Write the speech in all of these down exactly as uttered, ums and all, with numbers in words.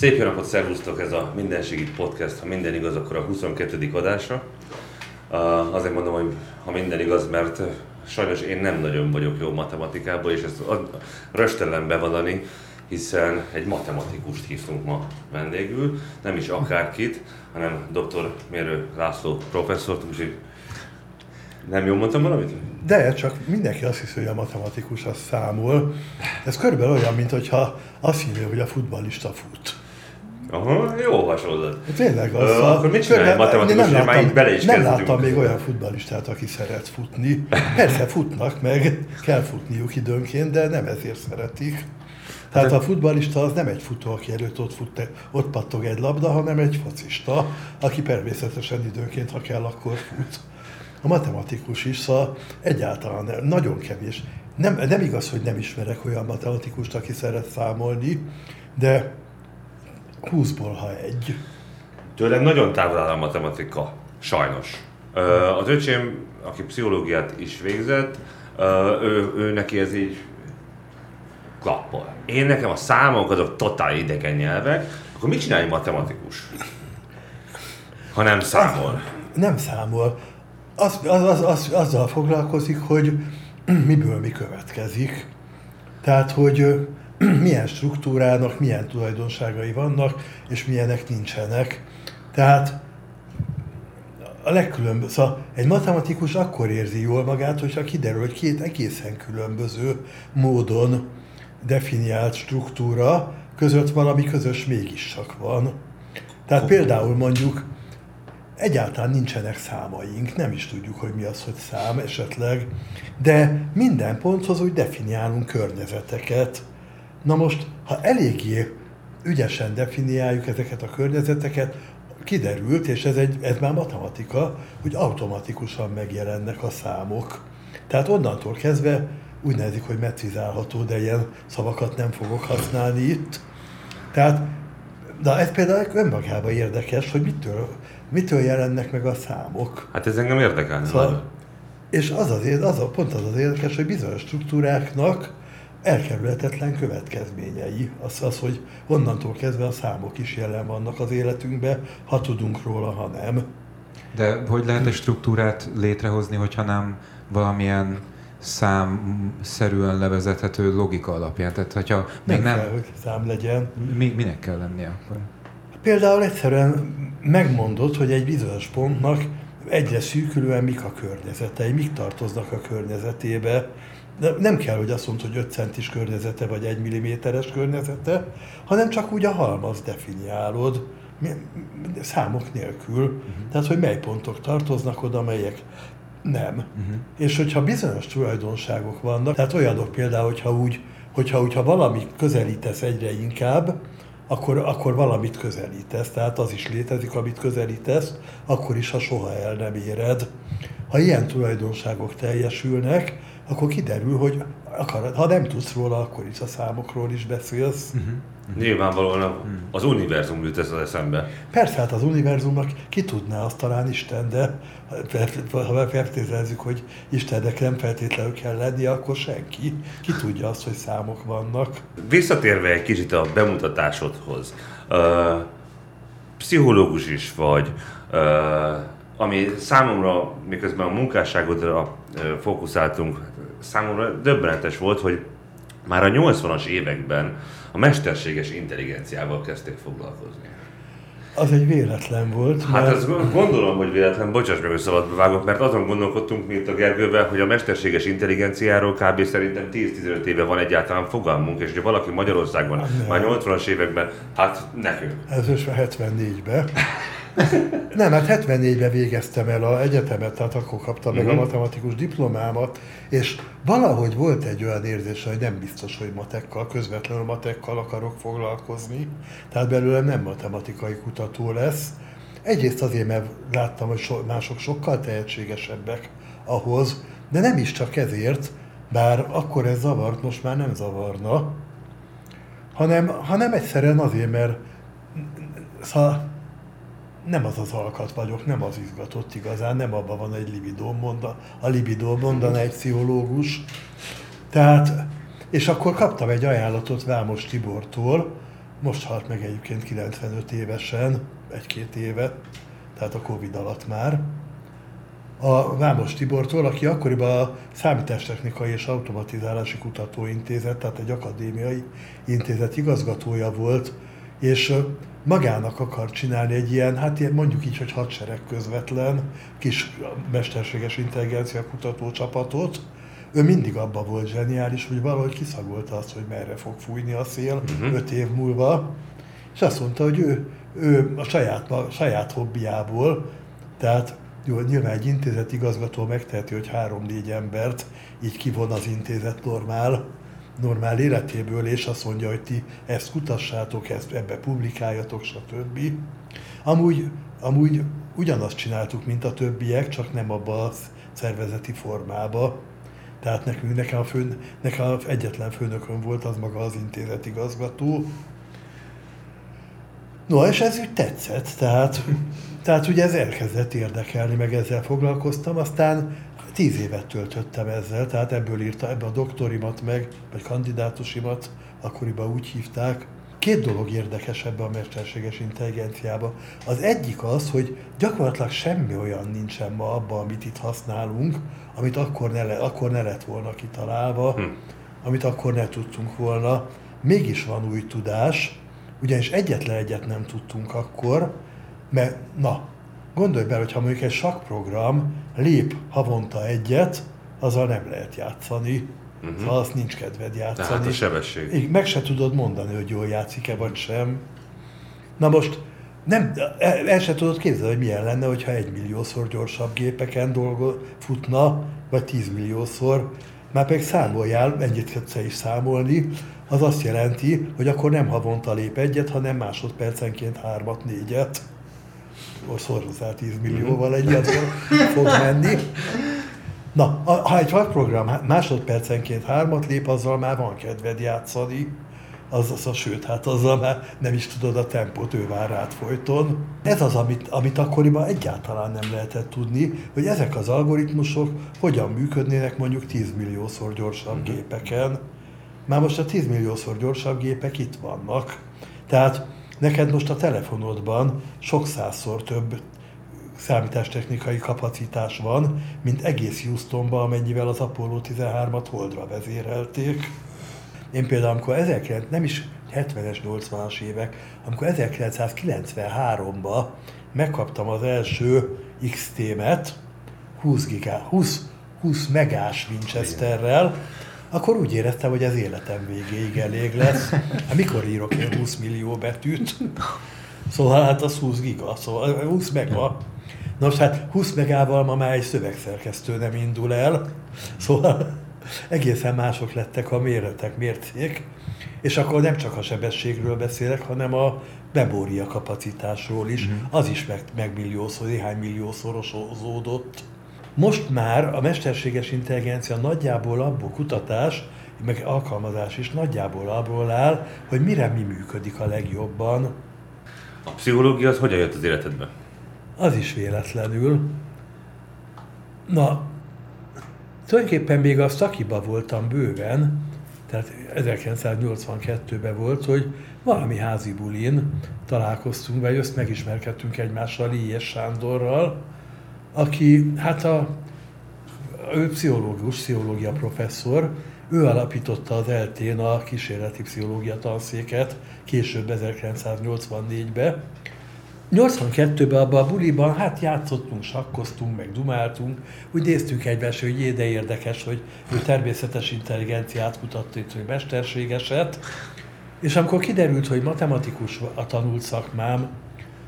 Szép jó napot, szervusztok! Ez a Mindenség itt podcast, ha minden igaz, akkor a huszonkettedik adása. Azért mondom, hogy ha minden igaz, mert sajnos én nem nagyon vagyok jó matematikában, és ezt röstellem bevallani, hiszen egy matematikust hívtunk ma vendégül, nem is akárkit, hanem dr. Mérő László professzort, úgyhogy nem jól mondtam valamit? De, csak mindenki azt hiszi, hogy a matematikus az számol. Ez körülbelül olyan, mint hogyha azt hívja, hogy a futballista fut. Aha, jó hasonlódat. Tényleg az. Ö, a... Akkor mit csinálj matematikus, hogy már így bele is kezdtünk. Nem láttam még olyan futballistát, aki szeret futni. Persze futnak, meg kell futniuk időnként, de nem ezért szeretik. Tehát a futballista az nem egy futó, aki előtt ott, fut, ott pattog egy labda, hanem egy focista, aki természetesen időnként, ha kell, akkor fut. A matematikus is, szóval egyáltalán nem, nagyon kevés. Nem, nem igaz, hogy nem ismerek olyan matematikust, aki szeret számolni, de húszból ha egy. Tőlem nagyon távol áll a matematika, sajnos. Az öcsém, aki pszichológiát is végzett, ő, ő neki ez így klappol. Én nekem a számok azok totál idegen nyelvek, akkor mit csinálj matematikus, ha nem számol? Nem számol. Az, az, az, az, azzal foglalkozik, hogy miből mi következik. Tehát, hogy milyen struktúrának, milyen tulajdonságai vannak, és milyenek nincsenek. Tehát a legkülönböző, szóval egy matematikus akkor érzi jól magát, hogyha kiderül, hogy két egészen különböző módon definiált struktúra között valami közös mégiscsak van. Tehát például mondjuk egyáltalán nincsenek számaink, nem is tudjuk, hogy mi az, hogy szám esetleg, de minden ponthoz úgy definiálunk környezeteket. Na most, ha eléggé ügyesen definiáljuk ezeket a környezeteket, kiderült, és ez, egy, ez már matematika, hogy automatikusan megjelennek a számok. Tehát onnantól kezdve úgy nevezik, hogy metrizálható, de ilyen szavakat nem fogok használni itt. Tehát, na ez például önmagában érdekes, hogy mitől Mitől jelennek meg a számok? Hát ez engem érdekel. Szóval, és az az, az a, pont az az érdekes, hogy bizonyos struktúráknak elkerülhetetlen következményei. Az, az, hogy onnantól kezdve a számok is jelen vannak az életünkben, ha tudunk róla, ha nem. De hogy lehet egy struktúrát létrehozni, hogyha nem valamilyen számszerűen levezethető logika alapján? Tehát, hogyha még nem... kell, hogy szám legyen. Mi, minek kell lennie akkor? Például egyszerűen megmondod, hogy egy bizonyos pontnak egyre szűkülően mik a környezetei, mik tartoznak a környezetébe. Nem kell, hogy azt mondd, hogy öt centis környezete vagy egy milliméteres környezete, hanem csak úgy a halmaz definiálod, számok nélkül. Uh-huh. Tehát, hogy mely pontok tartoznak oda, melyek nem. Uh-huh. És hogyha bizonyos tulajdonságok vannak, tehát olyanok például, hogyha úgy, hogyha, hogyha valami közelítesz egyre inkább, Akkor, akkor valamit közelítesz, tehát az is létezik, amit közelítesz, akkor is, ha soha el nem éred. Ha ilyen tulajdonságok teljesülnek, akkor kiderül, hogy akar, ha nem tudsz róla, akkor is a számokról is beszélsz. Uh-huh. Uh-huh. Nyilvánvalóan uh-huh. az univerzum jut ez az eszembe. Persze, hát az univerzumnak ki tudná, azt talán Isten, de ha feltételezzük, hogy Istennek nem feltétlenül kell lennie, akkor senki. Ki tudja azt, hogy számok vannak. Visszatérve egy kicsit a bemutatásodhoz, uh, pszichológus is vagy, uh, ami számomra, miközben a munkásságodra fókuszáltunk, számomra döbbenetes volt, hogy már a nyolcvanas években a mesterséges intelligenciával kezdték foglalkozni. Az egy véletlen volt. Hát mert... azt gondolom, hogy véletlen, bocsáss meg, hogy szabadba vágok, mert azon gondolkodtunk, mint a Gergővel, hogy a mesterséges intelligenciáról kb. Szerintem tíz-tizenöt éve van egyáltalán fogalmunk, és hogy valaki Magyarországon nem. Már nyolcvanas években, hát nekünk. Ez is már hetvennégyben. Nem, hát hetvennégyben végeztem el az egyetemet, tehát akkor kaptam meg uh-huh. a matematikus diplomámat, és valahogy volt egy olyan érzés, hogy nem biztos, hogy matekkal, közvetlenül matekkal akarok foglalkozni, tehát belőlem nem matematikai kutató lesz. Egyrészt azért, mert láttam, hogy so, mások sokkal tehetségesebbek ahhoz, de nem is csak ezért, bár akkor ez zavart, most már nem zavarna, hanem, hanem egyszerűen azért, mert szóval nem az az alkat vagyok, nem az izgatott igazán, nem abban van egy libidó monda, a libidó mondana egy pszichológus. Tehát, és akkor kaptam egy ajánlatot Vámos Tibortól, Most halt meg egyébként kilencvenöt évesen, egy-két éve, tehát a Covid alatt már. A Vámos Tibortól, aki akkoriban a Számítástechnikai és Automatizálási Kutatóintézet, tehát egy akadémiai intézet igazgatója volt, és magának akar csinálni egy ilyen, hát ilyen mondjuk így, hogy hadsereg közvetlen kis mesterséges intelligencia kutatócsapatot. Ő mindig abban volt zseniális, hogy valahogy kiszagolta azt, hogy merre fog fújni a szél uh-huh. öt év múlva, és azt mondta, hogy ő, ő a saját, a saját hobbiából, tehát jó, nyilván egy intézet igazgató megteheti, hogy három-négy embert így kivon az intézet normál, normál életéből, és azt mondja, hogy ti ezt kutassátok, ezt ebbe publikáljatok, stb. Amúgy, amúgy ugyanazt csináltuk, mint a többiek, csak nem abba a szervezeti formába. Tehát nekünk, nekem, a főn, nekem a egyetlen főnököm volt, az maga az intézet igazgató. No, és ez úgy tetszett, tehát, tehát ugye ez elkezdett érdekelni, meg ezzel foglalkoztam, aztán tíz évet töltöttem ezzel, tehát ebből írtam, ebbe a doktorimat meg, vagy kandidátusimat, akkoriban úgy hívták. Két dolog érdekes ebben a mesterséges intelligenciában. Az egyik az, hogy gyakorlatilag semmi olyan nincsen ma abban, amit itt használunk, amit akkor ne, akkor ne lett volna kitalálva, hm. amit akkor ne tudtunk volna. Mégis van új tudás, ugyanis egyetlen egyet nem tudtunk akkor, mert na, gondolj bele, hogyha mondjuk egy sakkprogram lép havonta egyet, azzal nem lehet játszani. Uh-huh. Szóval azt nincs kedved játszani. Tehát a sebesség. Meg se tudod mondani, hogy jól játszik-e, vagy sem. Na most, nem, el se tudod képzelni, hogy milyen lenne, hogyha egymilliószor gyorsabb gépeken dolgo, futna, vagy tízmilliószor. Már pedig számoljál, ennyit egyszer is számolni, az azt jelenti, hogy akkor nem havonta lép egyet, hanem másodpercenként hármat, négyet. Most szorozzál tízmillióval egyet, fog menni. Na, ha egy program másodpercenként hármat lép, azzal már van kedved játszani, az, az, az, sőt, hát azzal már nem is tudod a tempót, ő vár rád folyton. Ez az, amit, amit akkoriban egyáltalán nem lehetett tudni, hogy ezek az algoritmusok hogyan működnének mondjuk tízmilliószor gyorsabb gépeken. Már most a tízmilliószor gyorsabb gépek itt vannak. Tehát neked most a telefonodban sok százszor több számítástechnikai kapacitás van, mint egész Houstonban, amennyivel az Apollo tizenhármat holdra vezérelték. Én például, amikor ezerkilencszáz, nem is hetvenes, nyolcvanas évek, amikor ezerkilencszázkilencvenháromban megkaptam az első X T-met, húsz, gigá, húsz, húsz megás Winchesterrel, akkor úgy éreztem, hogy ez életem végéig elég lesz. Hát mikor írok én húsz millió betűt? Szóval hát az húsz giga, szóval húsz mega. Nos, hát húsz megával ma már egy szövegszerkesztő nem indul el, szóval egészen mások lettek a méretek, mérték, és akkor nem csak a sebességről beszélek, hanem a memória kapacitásról is, mm. az is meg, megmilliószor, néhány milliószorosozódott. Most már a mesterséges intelligencia nagyjából abból kutatás, meg alkalmazás is nagyjából abból áll, hogy mire mi működik a legjobban. A pszichológia az hogyan jött az életedbe? Az is véletlenül. Na, tulajdonképpen még a szakiba voltam bőven, tehát ezerkilencszáznyolcvankettőben volt, hogy valami házi bulin találkoztunk, vagy össz megismerkedtünk egymással Lee és Sándorral, aki, hát a, ő pszichológus, pszichológia professzor, ő alapította az E L T-n a kísérleti pszichológia tanszéket, később ezerkilencszáznyolcvannégyben, nyolcvankettőben abban a buliban hát játszottunk, sakkoztunk, meg dumáltunk, úgy néztünk egymásra, hogy jé, de érdekes, hogy ő természetes intelligenciát kutatta itt, hogy mesterségeset. És amikor kiderült, hogy matematikus a tanult szakmám,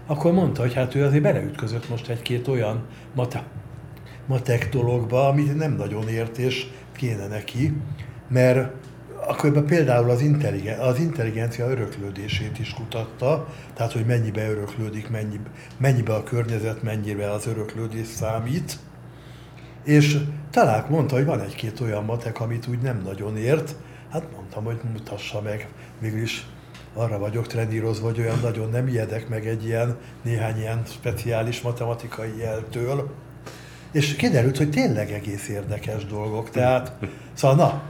akkor mondta, hogy hát ő azért beleütközött most egy-két olyan mate- matek dologba, amit nem nagyon ért, és kéne neki, mert akkor például az, intelligen, az intelligencia öröklődését is kutatta, tehát hogy mennyibe öröklődik, mennyibe, mennyibe a környezet, mennyire az öröklődés számít. És talán mondta, hogy van egy-két olyan matek, amit úgy nem nagyon ért. Hát mondtam, hogy mutassa meg, mégis arra vagyok trenírozva, hogy olyan nagyon nem ijedek meg egy ilyen, néhány ilyen speciális matematikai jeltől. És kiderült, hogy tényleg egész érdekes dolgok, tehát szóval na,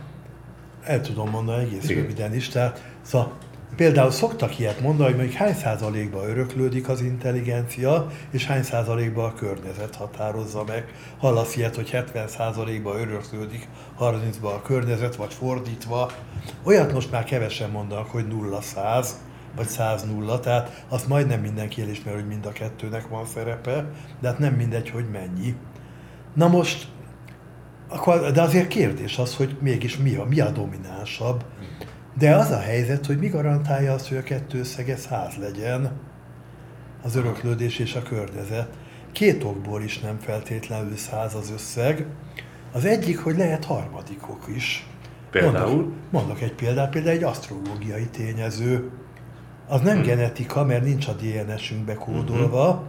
el tudom mondani egész röviden is, tehát szóval Például szoktak ilyet mondani, hogy mondjuk hány százalékban öröklődik az intelligencia, és hány százalékban a környezet határozza meg. Hallasz ilyet, hogy hetven százalékban öröklődik, harmincban a környezet, vagy fordítva. Olyat most már kevesen mondanak, hogy nulla száz, vagy száz nulla, tehát azt majdnem mindenki elismeri, hogy mind a kettőnek van szerepe, de hát nem mindegy, hogy mennyi. Na most, akkor, de azért kérdés az, hogy mégis mi a, mi a dominánsabb. De az a helyzet, hogy mi garantálja azt, hogy a kettő összege száz legyen, az öröklődés és a környezet. Két okból is nem feltétlenül száz az összeg. Az egyik, hogy lehet harmadikok is. Például? Mondok, mondok egy példát, például egy asztrológiai tényező. Az nem hmm. genetika, mert nincs a dé en es-ünkbe kódolva, hmm.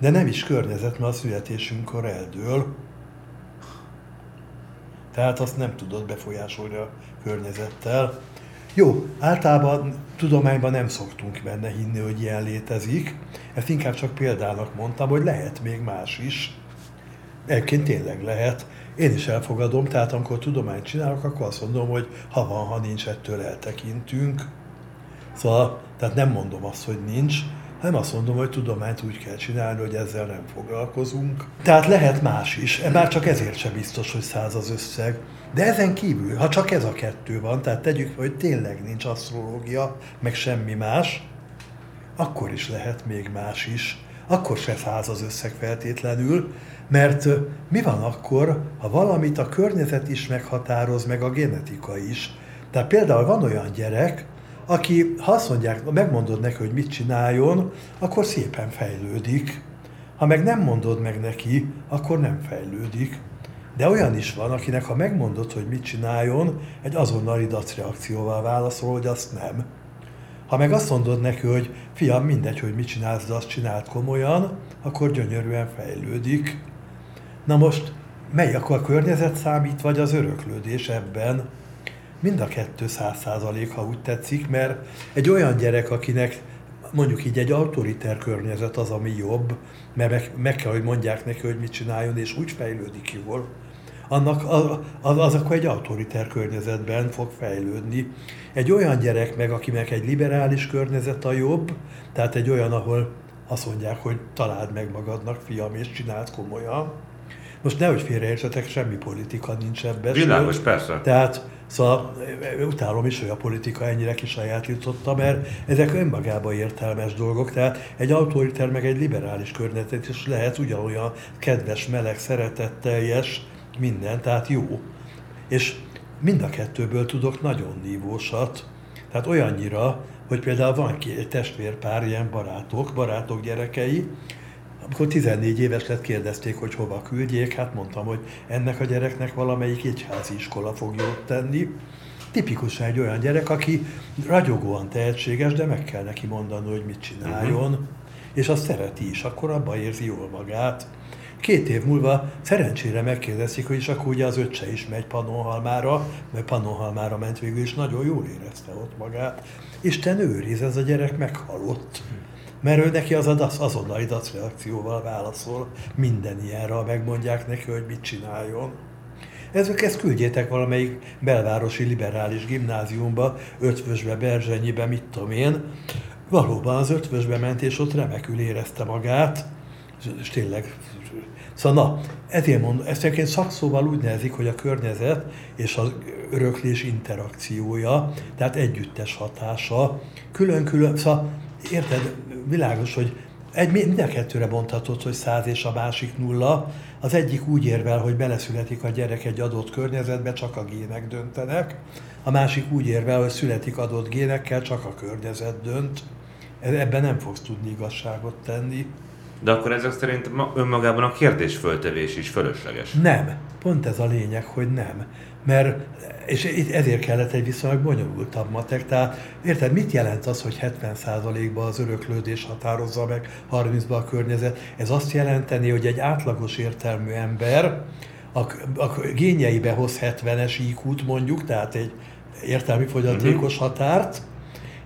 de nem is környezet, mert a születésünkkor eldől. Tehát azt nem tudod befolyásolni a környezettel. Jó, általában tudományban nem szoktunk benne hinni, hogy ilyen létezik. Ezt inkább csak példának mondtam, hogy lehet még más is. Egyébként tényleg lehet. Én is elfogadom, tehát amikor tudományt csinálok, akkor azt mondom, hogy ha van, ha nincs, ettől eltekintünk. Szóval, tehát nem mondom azt, hogy nincs, hanem azt mondom, hogy tudományt úgy kell csinálni, hogy ezzel nem foglalkozunk. Tehát lehet más is, már csak ezért sem biztos, hogy száz az összeg. De ezen kívül, ha csak ez a kettő van, tehát tegyük, hogy tényleg nincs asztrológia, meg semmi más, akkor is lehet még más is. Akkor se száz az összeg feltétlenül, mert mi van akkor, ha valamit a környezet is meghatároz, meg a genetika is. Tehát például van olyan gyerek, aki, ha azt mondják, megmondod neki, hogy mit csináljon, akkor szépen fejlődik. Ha meg nem mondod meg neki, akkor nem fejlődik. De olyan is van, akinek, ha megmondod, hogy mit csináljon, egy azonnali dacreakcióval válaszol, hogy azt nem. Ha meg azt mondod neki, hogy fiam, mindegy, hogy mit csinálsz, de azt csináld komolyan, akkor gyönyörűen fejlődik. Na most, mely akkor a környezet számít, vagy az öröklődés ebben? Mind a kettő száz százalék, ha úgy tetszik, mert egy olyan gyerek, akinek mondjuk így egy autoriter környezet az, ami jobb, mert meg, meg kell, hogy mondják neki, hogy mit csináljon, és úgy fejlődik jól, annak az, az, az akkor egy autoriter környezetben fog fejlődni. Egy olyan gyerek meg, akinek egy liberális környezet a jobb, tehát egy olyan, ahol azt mondják, hogy találd meg magadnak, fiam, és csináld komolyan. Most nehogy félreértsetek, semmi politika nincs ebben. Világos, persze. Tehát szóval utálom is, hogy a politika ennyire kisajátította, mert ezek önmagában értelmes dolgok, tehát egy autoriter meg egy liberális környezet is lehet ugyanolyan kedves, meleg, szeretetteljes, minden, tehát jó. És mind a kettőből tudok nagyon nívósat, tehát olyannyira, hogy például van ki egy testvérpár, ilyen barátok, barátok gyerekei, amikor tizennégy éves lett, kérdezték, hogy hova küldjék, hát mondtam, hogy ennek a gyereknek valamelyik egyházi iskola fog jót tenni. Tipikusan egy olyan gyerek, aki ragyogóan tehetséges, de meg kell neki mondani, hogy mit csináljon, uh-huh. és azt szereti is, akkor abban érzi jól magát. Két év múlva szerencsére megkérdezték, hogy is akkor ugye az öccse is megy Pannonhalmára, mert Pannonhalmára ment végül, és nagyon jól érezte ott magát. Isten őriz, ez a gyerek meghalott. Mert ő neki az azonnali dacreakcióval válaszol minden ilyenre, ha megmondják neki, hogy mit csináljon. Ezek ezt küldjétek valamelyik belvárosi liberális gimnáziumba, Eötvös-Berzsenyibe, mit tudom én. Valóban az Eötvösbe ment, és ott remekül érezte magát, és tényleg... Szóval na, ezért mondom, ezt egyébként szakszóval úgy nevezik, hogy a környezet és az öröklés interakciója, tehát együttes hatása, külön-külön, szóval érted, világos, hogy egy, mind a kettőre bonthatod, hogy száz és a másik nulla. Az egyik úgy érvel, hogy beleszületik a gyerek egy adott környezetbe, csak a gének döntenek. A másik úgy érvel, hogy születik adott génekkel, csak a környezet dönt. Ebben nem fogsz tudni igazságot tenni. De akkor ezek szerint önmagában a kérdésföltevés is fölösleges. Nem. Pont ez a lényeg, hogy nem. Mert, és ezért kellett egy viszonylag bonyolultabb matek, tehát érted, mit jelent az, hogy hetven százalékban az öröklődés határozza meg, harmincban a környezet? Ez azt jelenteni, hogy egy átlagos értelmű ember a, a génjeibe hoz hetvenes í kút mondjuk, tehát egy értelmi fogyatékos mm-hmm. határt,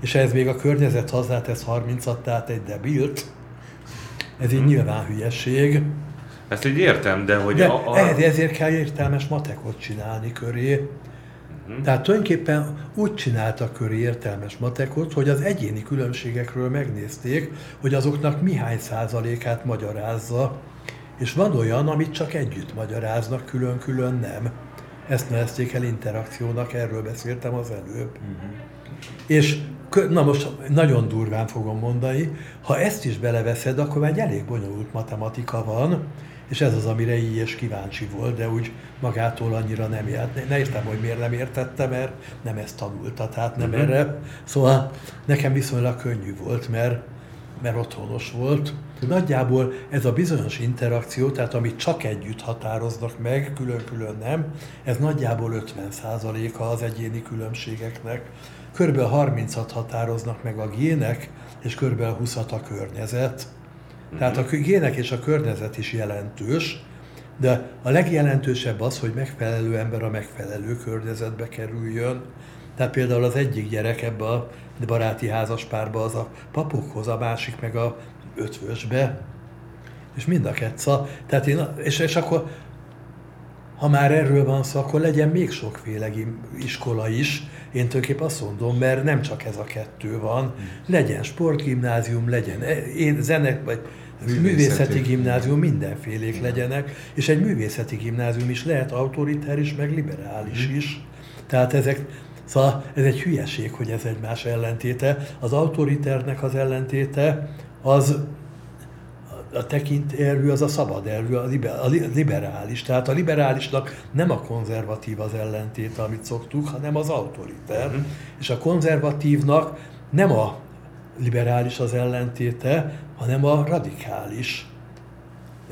és ez még a környezet hozzátesz harmincat, tehát egy debilt. Ez így mm. nyilván hülyeség. Ezt így értem, de hogy... De a, a... ezért kell értelmes matekot csinálni köré. Uh-huh. Tehát tulajdonképpen úgy csináltak köré értelmes matekot, hogy az egyéni különbségekről megnézték, hogy azoknak mihány százalékát magyarázza, és van olyan, amit csak együtt magyaráznak, külön-külön nem. Ezt nevezték el interakciónak, erről beszéltem az előbb. Uh-huh. És na most nagyon durván fogom mondani, ha ezt is beleveszed, akkor már egy elég bonyolult matematika van, és ez az, amire így és kíváncsi volt, de úgy magától annyira nem járt. Ne értem, hogy miért nem értette, mert nem ezt tanulta, tehát nem uh-huh. erre. Szóval nekem viszonylag könnyű volt, mert, mert otthonos volt. Nagyjából ez a bizonyos interakció, tehát amit csak együtt határoznak meg, külön-külön nem, ez nagyjából ötven százaléka az egyéni különbségeknek. Körülbelül harmincat határoznak meg a gének, és körülbelül huszat a környezet. Tehát a gének és a környezet is jelentős, de a legjelentősebb az, hogy megfelelő ember a megfelelő környezetbe kerüljön. Tehát például az egyik gyerek ebbe a baráti házaspárba az a papokhoz, a másik meg a ötvösbe, és mind a kettsza. Tehát én, és, és akkor, ha már erről van szó, akkor legyen még sokféle iskola is. Én tulajdonképpen azt mondom, mert nem csak ez a kettő van. Legyen sportgimnázium, legyen én, zenek, vagy művészeti, művészeti gimnázium, mindenfélék legyenek. És egy művészeti gimnázium is lehet autoritár is, meg liberális is. Tehát ezek, szóval ez egy hülyeség, hogy ez egymás ellentéte. Az autoritárnek az ellentéte az a tekintélyelvű, az a szabad elvű, a liberális. Tehát a liberálisnak nem a konzervatív az ellentéte, amit szoktuk, hanem az autoriter. Uh-huh. És a konzervatívnak nem a liberális az ellentéte, hanem a radikális.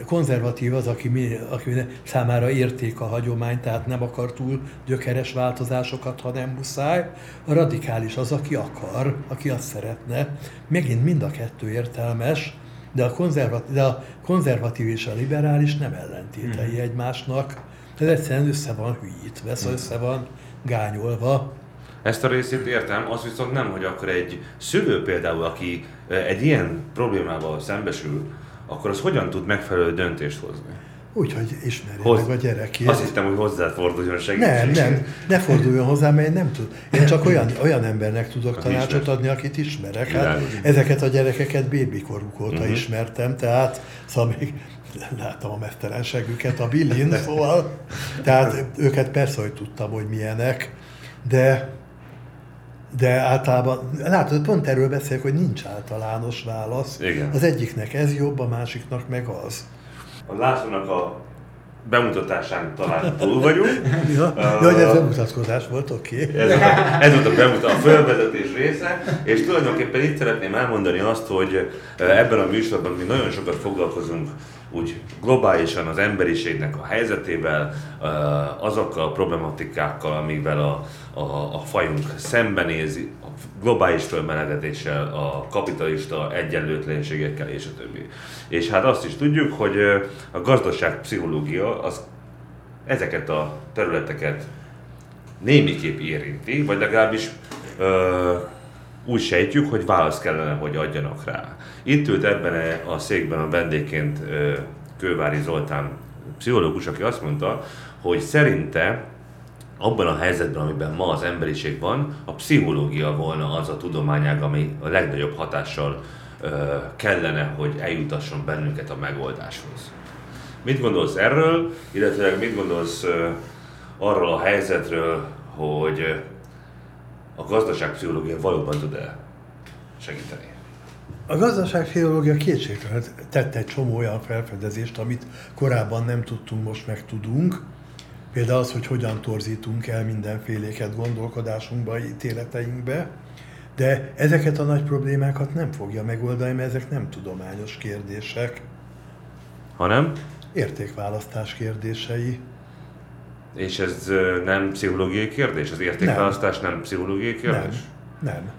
A konzervatív az, aki, aki számára érték a hagyomány, tehát nem akar túl gyökeres változásokat, ha nem muszáj. A radikális az, aki akar, aki azt szeretne. Megint mind a kettő értelmes, de a, konzervatív, de a konzervatív és a liberális nem ellentétei mm. egymásnak. Ez egyszerűen össze van hülyítve, szóval össze van gányolva. Ezt a részét értem, azt viszont nem, hogy akkor egy szülő például, aki egy ilyen problémával szembesül, akkor az hogyan tud megfelelő döntést hozni? Úgyhogy ismerje Hoz... meg a gyerekét. Azt hittem, hogy hozzáforduljon a segítségét. Nem, nem, ne forduljon hozzá, mert én nem tud. Én csak olyan, olyan embernek tudok aki tanácsot ismer. adni, akit ismerek. Hát, ezeket a gyerekeket bébikoruk óta uh-huh. ismertem, tehát szóval még láttam a mesztelenségüket a Billin, szóval. Tehát őket persze, hogy tudtam, hogy milyenek, de, de általában, látod, pont erről beszélek, hogy nincs általános válasz. Igen. Az egyiknek ez jobb, a másiknak meg az. A Lászlónak a bemutatásán talán túl vagyunk. Ja, uh, hogy ez bemutatkozás volt, oké. Okay. Ez, ez volt a, bemutat, a fölvezetés része, és tulajdonképpen itt szeretném elmondani azt, hogy ebben a műsorban mi nagyon sokat foglalkozunk úgy globálisan az emberiségnek a helyzetével, azokkal a problematikákkal, amivel a, a, a fajunk szembenézi, a globális fölmelegedéssel, a kapitalista egyenlőtlenségekkel és a többi. És hát azt is tudjuk, hogy a gazdaságpszichológia az ezeket a területeket némiképp érinti, vagy legalábbis ö, úgy sejtjük, hogy választ kellene, hogy adjanak rá. Itt ült ebben a székben a vendégként Kővári Zoltán pszichológus, aki azt mondta, hogy szerinte abban a helyzetben, amiben ma az emberiség van, a pszichológia volna az a tudományág, ami a legnagyobb hatással kellene, hogy eljutasson bennünket a megoldáshoz. Mit gondolsz erről, illetve mit gondolsz arról a helyzetről, hogy a gazdaságpszichológia valóban tud-e segíteni? A gazdaságpszichológia kétségtelen tette egy csomó olyan felfedezést, amit korábban nem tudtunk, most meg tudunk. Például az, hogy hogyan torzítunk el mindenféléket gondolkodásunkba, ítéleteinkbe. De ezeket a nagy problémákat nem fogja megoldani, mert ezek nem tudományos kérdések. Hanem? Értékválasztás kérdései. És ez nem pszichológiai kérdés? Az értékválasztás nem, nem pszichológiai kérdés? Nem, nem.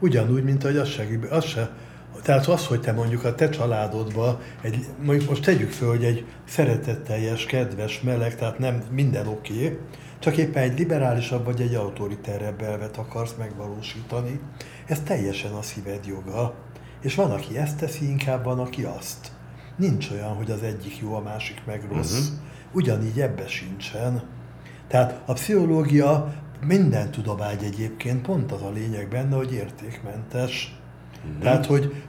Ugyanúgy, mint ahogy az se, az se. Tehát az, hogy te mondjuk a te családodba, egy, mondjuk most tegyük föl, hogy egy szeretetteljes, kedves, meleg, tehát nem minden oké, okay, csak éppen egy liberálisabb vagy egy autoritárebb elvet akarsz megvalósítani. Ez teljesen a szíved joga. És van, aki ezt teszi, inkább van, aki azt. Nincs olyan, hogy az egyik jó, a másik meg rossz. Uh-huh. Ugyanígy ebbe sincsen. Tehát a pszichológia Minden tudomány egyébként pont az a lényeg benne, hogy értékmentes. Mm. Tehát, hogy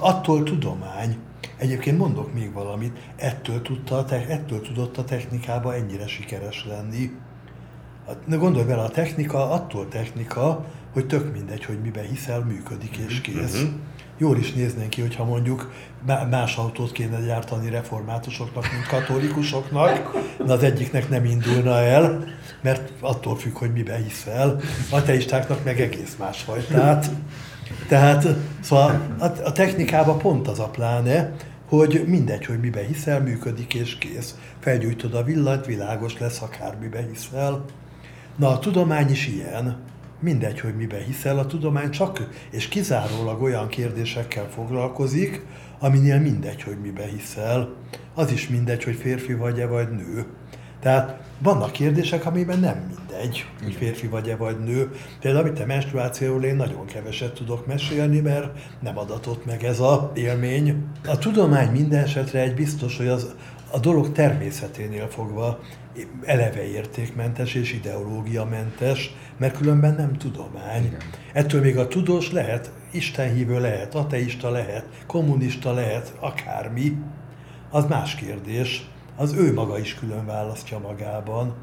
attól tudomány. Egyébként mondok még valamit, ettől, tudta, ettől tudott a technikában ennyire sikeres lenni. Gondolj bele, a technika attól technika, hogy tök mindegy, hogy miben hiszel, működik és kész. Mm-hmm. Jól is néznénk ki, hogyha mondjuk más autót kéne gyártani reformátusoknak, mint katolikusoknak, de az egyiknek nem indulna el, mert attól függ, hogy miben hiszel. Ateistáknak meg egész másfajtát. Tehát szóval a technikában pont az a pláne, hogy mindegy, hogy miben hiszel, működik és kész. Felgyújtod a villanyt, világos lesz, akár miben hiszel. Na, a tudomány is ilyen. Mindegy, hogy miben hiszel, a tudomány csak és kizárólag olyan kérdésekkel foglalkozik, aminél mindegy, hogy miben hiszel. Az is mindegy, hogy férfi vagy-e vagy nő. Tehát vannak kérdések, amiben nem mindegy, hogy férfi vagy-e vagy nő. Például amit a menstruációról én nagyon keveset tudok mesélni, mert nem adatott meg ez az élmény. A tudomány minden esetre egy biztos, hogy az, a dolog természeténél fogva eleve értékmentes és ideológiamentes, mert különben nem tudomány. Igen. Ettől még a tudós lehet, istenhívő lehet, ateista lehet, kommunista lehet, akármi. Az más kérdés. Az ő maga is külön választja magában.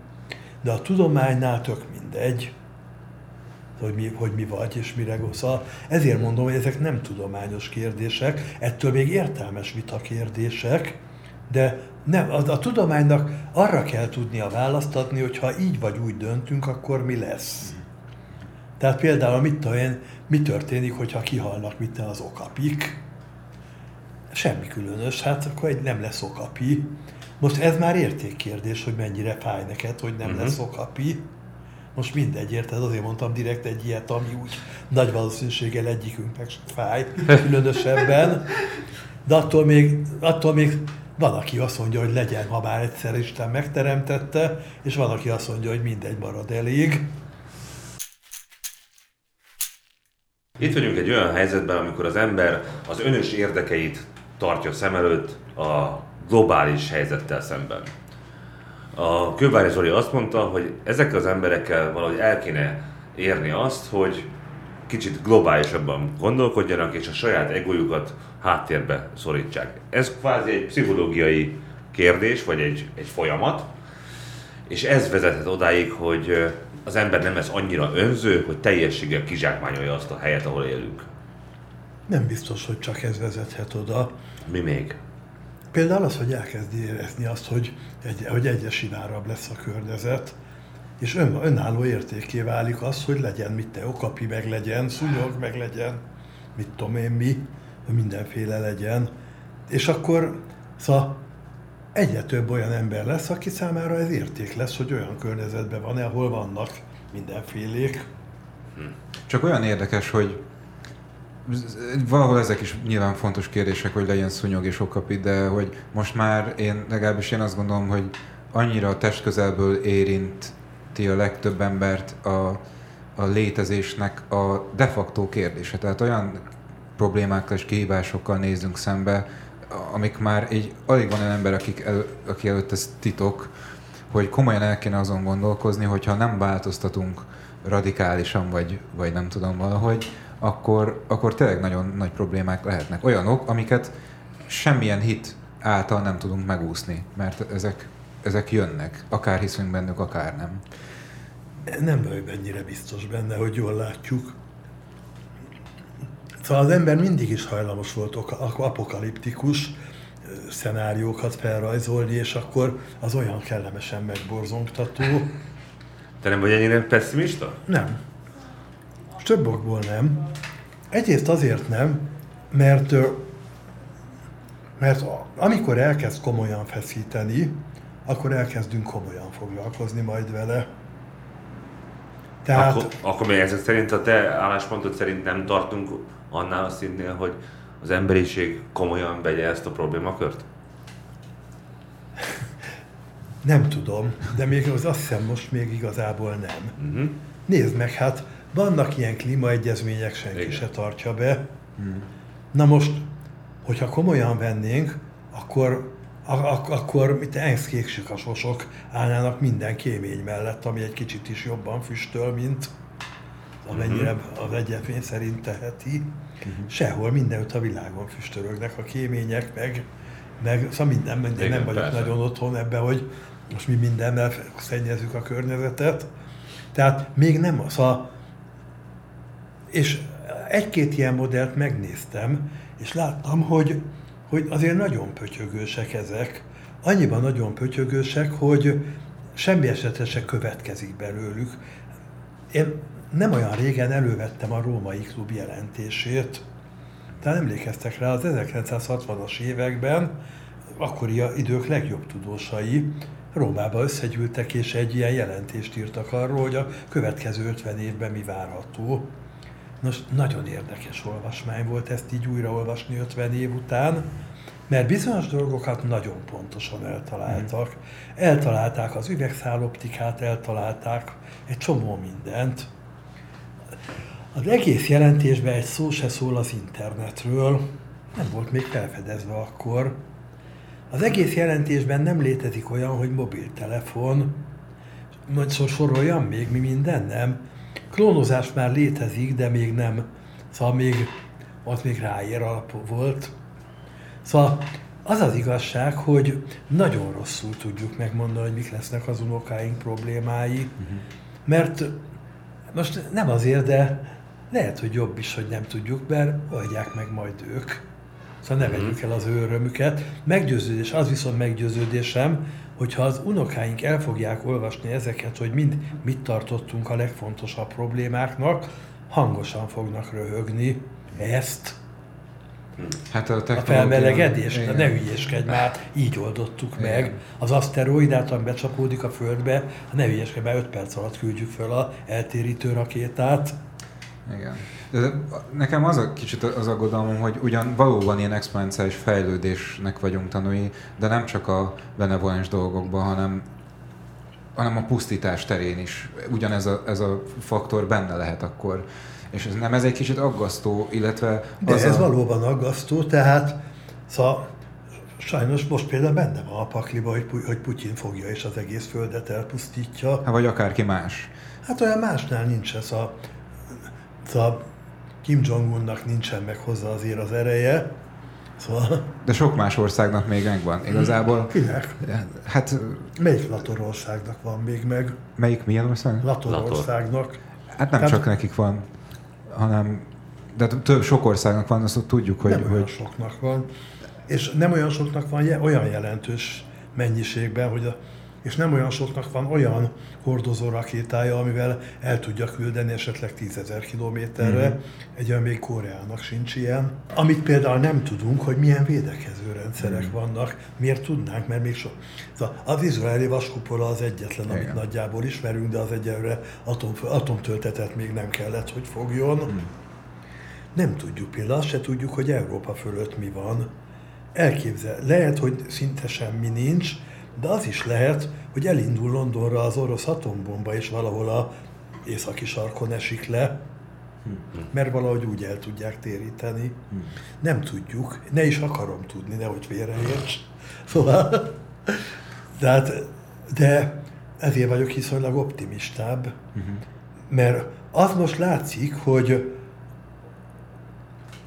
De a tudománynál tök mindegy, hogy mi, hogy mi vagy és mire goszal. Ezért mondom, hogy ezek nem tudományos kérdések, ettől még értelmes vitakérdések, de nem, a, a tudománynak arra kell tudnia választatni, hogy ha így vagy úgy döntünk, akkor mi lesz. Tehát például mit talán, mi történik, hogyha kihalnak mit az okapik? Semmi különös, hát akkor egy nem lesz okapi. Most ez már értékkérdés, hogy mennyire fáj neked, hogy nem uh-huh. lesz okapi. Most mindegy, érted? Azért mondtam direkt egy ilyet, ami úgy nagy valószínűséggel egyikünknek sem fáj, különösebben. De attól még, attól még van, aki azt mondja, hogy legyen, ha már egyszer Isten megteremtette, és van, aki azt mondja, hogy mindegy, marad elég. Itt vagyunk egy olyan helyzetben, amikor az ember az önös érdekeit tartja szem előtt a globális helyzettel szemben. A Kővári Zoli azt mondta, hogy ezekkel az emberekkel valahogy el kéne érni azt, hogy kicsit globálisabban gondolkodjanak, és a saját egójukat háttérbe szorítsák. Ez kvázi egy pszichológiai kérdés, vagy egy, egy folyamat, és ez vezethet odáig, hogy az ember nem lesz annyira önző, hogy teljességgel kizsákmányolja azt a helyet, ahol élünk. Nem biztos, hogy csak ez vezethet oda. Mi még? Például az, hogy elkezdi érezni azt, hogy, egy, hogy egyre sivárabb lesz a környezet, és ön, önálló értékké válik az, hogy legyen mit te okapi, meg legyen, szúnyog, meg legyen, mit tudom én mi, mindenféle legyen. És akkor szóval egyre több olyan ember lesz, aki számára ez érték lesz, hogy olyan környezetben van, ahol vannak mindenfélék. Csak olyan érdekes, hogy valahol ezek is nyilván fontos kérdések, hogy legyen szúnyog és okapi, de hogy most már én, legalábbis én azt gondolom, hogy annyira a testközelből érinti a legtöbb embert a, a létezésnek a de facto kérdése. Tehát olyan problémákkal és kihívásokkal nézzünk szembe, amik már így alig van olyan ember, akik el, aki előtt ez titok, hogy komolyan el kéne azon gondolkozni, hogyha nem változtatunk radikálisan, vagy, vagy nem tudom valahogy, Akkor, akkor tényleg nagyon nagy problémák lehetnek. Olyanok, amiket semmilyen hit által nem tudunk megúszni, mert ezek, ezek jönnek. Akár hiszünk bennük, akár nem. Nem vagyok ennyire biztos benne, hogy jól látjuk. Szóval az ember mindig is hajlamos volt apokaliptikus szenáriókat felrajzolni, és akkor az olyan kellemesen megborzongtató. Te nem vagy ennyire pessimista? Nem. Több okból nem. Egyrészt azért nem, mert, mert amikor elkezd komolyan feszíteni, akkor elkezdünk komolyan foglalkozni majd vele. Tehát, akkor akkor még ezek szerint a te álláspontod szerint nem tartunk annál a szintnél, hogy az emberiség komolyan vegye ezt a problémakört? Nem tudom, de még az azt hiszem most még igazából nem. Uh-huh. Nézd meg, hát vannak ilyen klímaegyezmények, senki Igen. se tartja be. Hmm. Na most, hogyha komolyan vennénk, akkor, ak- akkor mit engszkék sikasosok állnának minden kémény mellett, ami egy kicsit is jobban füstöl, mint amennyire az egyetmény szerint teheti. Uh-huh. Sehol, mindenütt a világon füstörögnek a kémények, meg, meg szóval minden, minden igen, nem vagyok persze. Nagyon otthon ebben, hogy most mi mindennel szennyezzük a környezetet. Tehát még nem az a... És egy-két ilyen modellt megnéztem, és láttam, hogy, hogy azért nagyon pötyögősek ezek. Annyiban nagyon pötyögősek, hogy semmi esetre se következik belőlük. Én nem olyan régen elővettem a Római Klub jelentését. Tehát emlékeztek rá, az ezerkilencszázhatvanas években akkori idők legjobb tudósai Rómába összegyűltek, és egy ilyen jelentést írtak arról, hogy a következő ötven évben mi várható. Nos, nagyon érdekes olvasmány volt ezt így újraolvasni ötven év után, mert bizonyos dolgokat nagyon pontosan eltaláltak. Eltalálták az üvegszáloptikát, eltalálták egy csomó mindent. Az egész jelentésben egy szó se szól az internetről, nem volt még felfedezve akkor. Az egész jelentésben nem létezik olyan, hogy mobiltelefon, majd szó soroljam még, mi minden nem. Klónozás már létezik, de még nem, szóval még, ott még ráér alap volt. Szóval az az igazság, hogy nagyon rosszul tudjuk megmondani, hogy mik lesznek az unokáink problémái, uh-huh. Mert most nem azért, de lehet, hogy jobb is, hogy nem tudjuk, mert oldják meg majd ők. Szóval ne vegyük el az ő örömüket. Meggyőződés, az viszont meggyőződésem, hogyha az unokáink el fogják olvasni ezeket, hogy mind mit tartottunk a legfontosabb problémáknak, hangosan fognak röhögni ezt. Hát a, a felmelegedés, ne hülyéskedj már, így oldottuk igen. Meg. Az aszteroidát, ami becsapódik a Földbe, ne hülyéskedj már, öt perc alatt küldjük föl az eltérítő rakétát. Igen. De nekem az a kicsit az aggodalmam, hogy ugyan valóban ilyen exponenciális fejlődésnek vagyunk tanúi, de nem csak a benevolens dolgokban, hanem, hanem a pusztítás terén is. Ugyanez a, ez a faktor benne lehet akkor. És ez nem ez egy kicsit aggasztó, illetve... De ez a... valóban aggasztó, tehát szóval, sajnos most például benne van a pakliba, hogy, hogy Putyin fogja és az egész földet elpusztítja. Hát vagy akárki más. Hát olyan másnál nincs ez a... Szóval Kim Jong-unnak nincsen meg hozzá azért az ereje, szóval... De sok más országnak még megvan, igazából... Kinek? Hát... Melyik Latorországnak van még meg? Melyik milyen ország? Latorországnak. Lator. Hát nem hát... csak nekik van, hanem... De több sok országnak van, azt tudjuk, hogy... Nem olyan hogy... soknak van, és nem olyan soknak van olyan jelentős mennyiségben, hogy a... és nem olyan soknak van olyan hordozó rakétája, amivel el tudja küldeni esetleg tízezer kilométerre, mm-hmm. Egy olyan még Koreának sincs ilyen. Amit például nem tudunk, hogy milyen védekező rendszerek mm-hmm. vannak, miért tudnánk, mert még sok. Az izraeli vaskupola az egyetlen, amit igen. Nagyjából ismerünk, de az egyelőre atom, atomtöltetet még nem kellett, hogy fogjon. Mm. Nem tudjuk például, azt se tudjuk, hogy Európa fölött mi van. Elképzel, lehet, hogy szinte semmi nincs, de az is lehet, hogy elindul Londonra az orosz atombomba, és valahol a északi sarkon esik le, mert valahogy úgy el tudják téríteni. Nem tudjuk, ne is akarom tudni, nehogy félreérts. Szóval, de, de ezért vagyok viszonylag optimistább, mert az most látszik, hogy,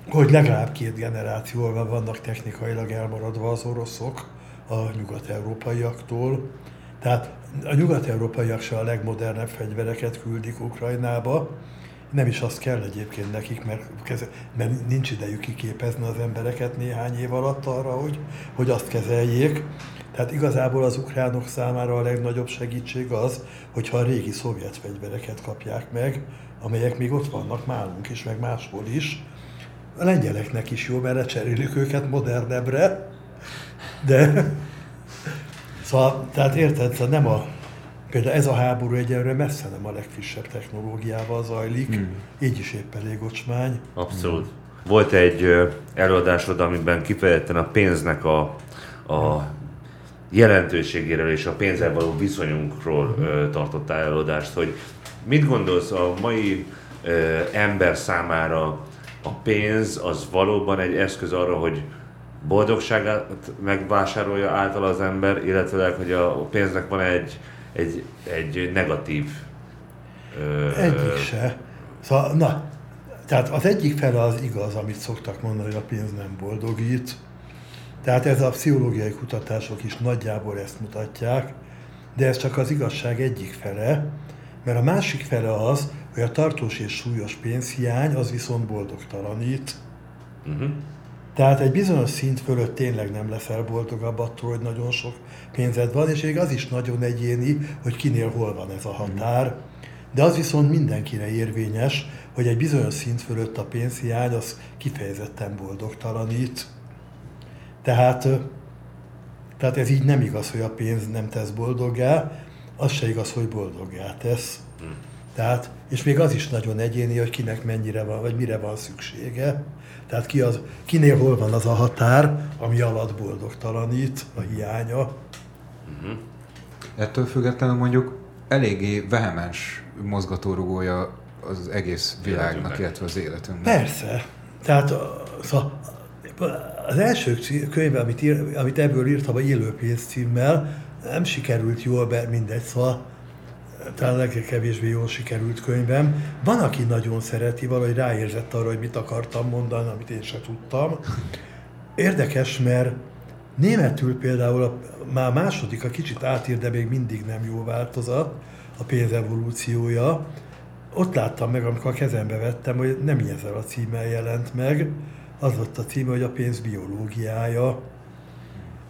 hogy legalább két generációval vannak technikailag elmaradva az oroszok, a nyugat-európaiaktól. Tehát a nyugat-európaiak se a legmodernebb fegyvereket küldik Ukrajnába. Nem is azt kell egyébként nekik, mert, mert nincs idejük kiképezni az embereket néhány év alatt arra, hogy, hogy azt kezeljék. Tehát igazából az ukránok számára a legnagyobb segítség az, hogyha a régi szovjet fegyvereket kapják meg, amelyek még ott vannak nálunk is, meg máshol is. A lengyeleknek is jó, mert lecserélik őket modernebbre. De, szóval, tehát érted, szóval nem a, például ez a háború egyenlőre messze nem a legfrissebb technológiával zajlik, mm. Így is épp elég ocsmány. Abszolút. Mm. Volt egy előadásod, amiben kifejezetten a pénznek a, a jelentőségéről és a pénzzel való viszonyunkról mm. tartottál előadást, hogy mit gondolsz a mai ember számára a pénz az valóban egy eszköz arra, hogy boldogságát megvásárolja által az ember, illetőleg, hogy a pénznek van egy, egy, egy negatív... Ö, egyik se. Szóval, na, tehát az egyik fele az igaz, amit szoktak mondani, hogy a pénz nem boldogít. Tehát ez a pszichológiai kutatások is nagyjából ezt mutatják, de ez csak az igazság egyik fele, mert a másik fele az, hogy a tartós és súlyos pénzhiány, az viszont boldogtalanít. Uh-huh. Tehát egy bizonyos szint fölött tényleg nem leszel boldogabb attól, hogy nagyon sok pénzed van, és még az is nagyon egyéni, hogy kinél hol van ez a határ. De az viszont mindenkire érvényes, hogy egy bizonyos szint fölött a pénzhiány, az kifejezetten boldogtalanít. Tehát, tehát ez így nem igaz, hogy a pénz nem tesz boldoggá, az se igaz, hogy boldoggá tesz. Tehát, és még az is nagyon egyéni, hogy kinek mennyire van, vagy mire van szüksége. Tehát ki az, kinél hol van az a határ, ami alatt boldogtalanít, a hiánya. Uh-huh. Ettől függetlenül mondjuk eléggé vehemens mozgatórugója az egész világnak, illetve az életünknek. Persze. Tehát szóval az első könyv, amit, ír, amit ebből írtam, a Élő pénz címmel, nem sikerült jól, be, mindegy, szóval talán legkevésbé jól sikerült könyvem. Van, aki nagyon szereti, valahogy ráérzett arra, hogy mit akartam mondani, amit én se tudtam. Érdekes, mert németül például a, már második, a kicsit átír, de még mindig nem jó változat, a pénz evolúciója. Ott láttam meg, amikor a kezembe vettem, hogy nem ezzel a címmel jelent meg. Az volt a címe, hogy a pénz biológiája.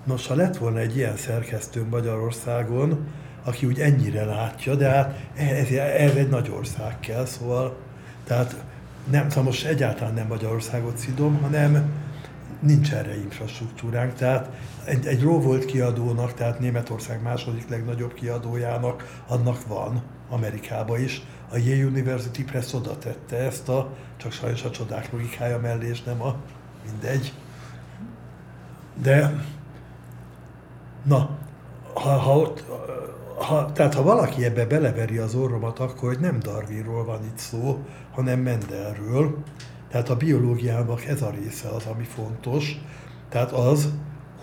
Nos, ha lett volna egy ilyen szerkesztőm Magyarországon, aki úgy ennyire látja, de hát ez, ez egy nagy ország kell, szóval, tehát nem, szóval most egyáltalán nem Magyarországot szidom, hanem nincs erre infrastruktúránk, tehát egy, egy Rowohlt kiadónak, tehát Németország második legnagyobb kiadójának, annak van Amerikába is. A Yale University Press oda tette ezt a, csak sajnos a csodák logikája mellé, és nem a mindegy. De, na, ha, ha ott... Ha, tehát ha valaki ebbe beleveri az orromat, akkor hogy nem Darwinról van itt szó, hanem Mendelről. Tehát a biológiának ez a része az, ami fontos. Tehát az,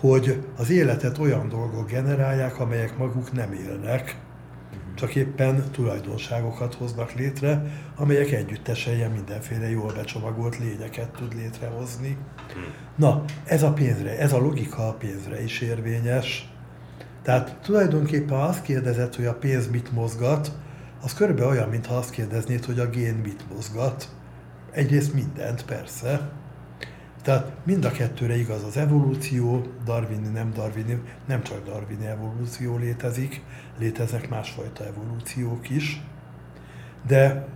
hogy az életet olyan dolgok generálják, amelyek maguk nem élnek, csak éppen tulajdonságokat hoznak létre, amelyek együttesen ilyen mindenféle jól becsomagolt lényeket tud létrehozni. Na, ez a pénzre, ez a logika a pénzre is érvényes. Tehát tulajdonképpen, ha azt kérdezed, hogy a pénz mit mozgat, az körülbelül olyan, mintha azt kérdeznéd, hogy a gén mit mozgat. Egyrészt mindent, persze. Tehát mind a kettőre igaz az evolúció, darwini, nem darwini, nem csak darwini evolúció létezik, léteznek másfajta evolúciók is. De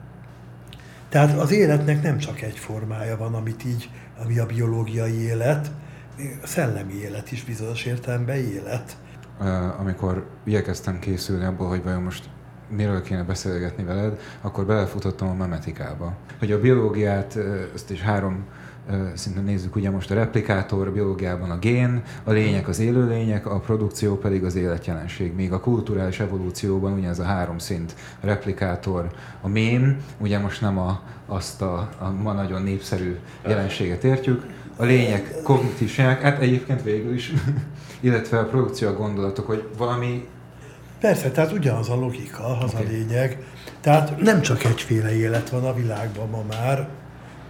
tehát az életnek nem csak egy formája van, amit így, ami a biológiai élet, a szellemi élet is bizonyos értelemben élet. Amikor igyekeztem készülni abból, hogy vajon most miről kéne beszélgetni veled, akkor belefutottam a memetikába. Hogy a biológiát, ezt is három szinten nézzük, ugye most a replikátor, a biológiában a gén, a lények az élőlények, a produkció pedig az életjelenség. Még a kulturális evolúcióban ugye ez a három szint, a replikátor, a mém, ugye most nem a, azt a, a ma nagyon népszerű jelenséget értjük, a lények kognitívság, hát egyébként végül is, illetve a produkció, a gondolatok, hogy valami... Persze, tehát ugyanaz a logika, az okay. A lényeg. Tehát nem csak egyféle élet van a világban ma már,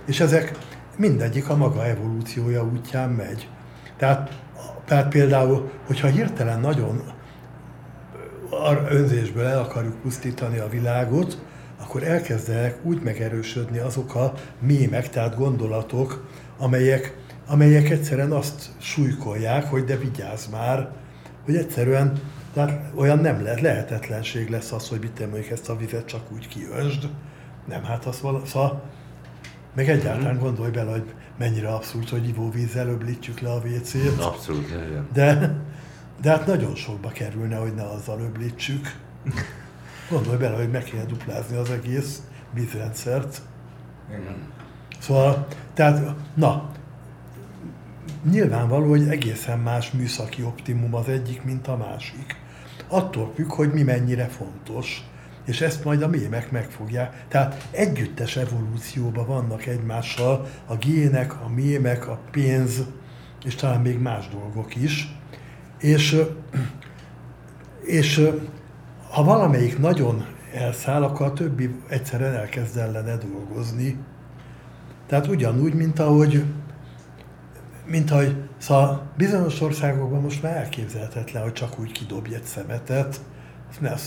és ezek mindegyik a maga evolúciója útján megy. Tehát, tehát például, hogyha hirtelen nagyon önzésből el akarjuk pusztítani a világot, akkor elkezdenek úgy megerősödni azok a mémek, tehát gondolatok, amelyek, amelyek egyszerűen azt súlykolják, hogy de vigyázz már, hogy egyszerűen tehát olyan nem lehet, lehetetlenség lesz az, hogy mit te mondjuk ezt a vizet csak úgy kiönsd. Nem, hát az vala, szóval, meg egyáltalán gondolj bele, hogy mennyire abszurd, hogy ivóvízzel öblítjük le a vécét. Abszurd, igen. De, de hát nagyon sokba kerülne, hogy ne azzal öblítsük. Gondolj bele, hogy meg kell duplázni az egész vízrendszert. Igen. Szóval, tehát, na, nyilvánvaló, hogy egészen más műszaki optimum az egyik, mint a másik. Attól függ, hogy mi mennyire fontos, és ezt majd a mémek megfogják. Tehát együttes evolúcióban vannak egymással a gének, a mémek, a pénz, és talán még más dolgok is. És, és ha valamelyik nagyon elszáll, akkor a többi egyszerűen elkezd ellene dolgozni. Tehát ugyanúgy, mint ahogy, mint ahogy szóval bizonyos országokban most már elképzelhetetlen, hogy csak úgy kidobj egy szemetet.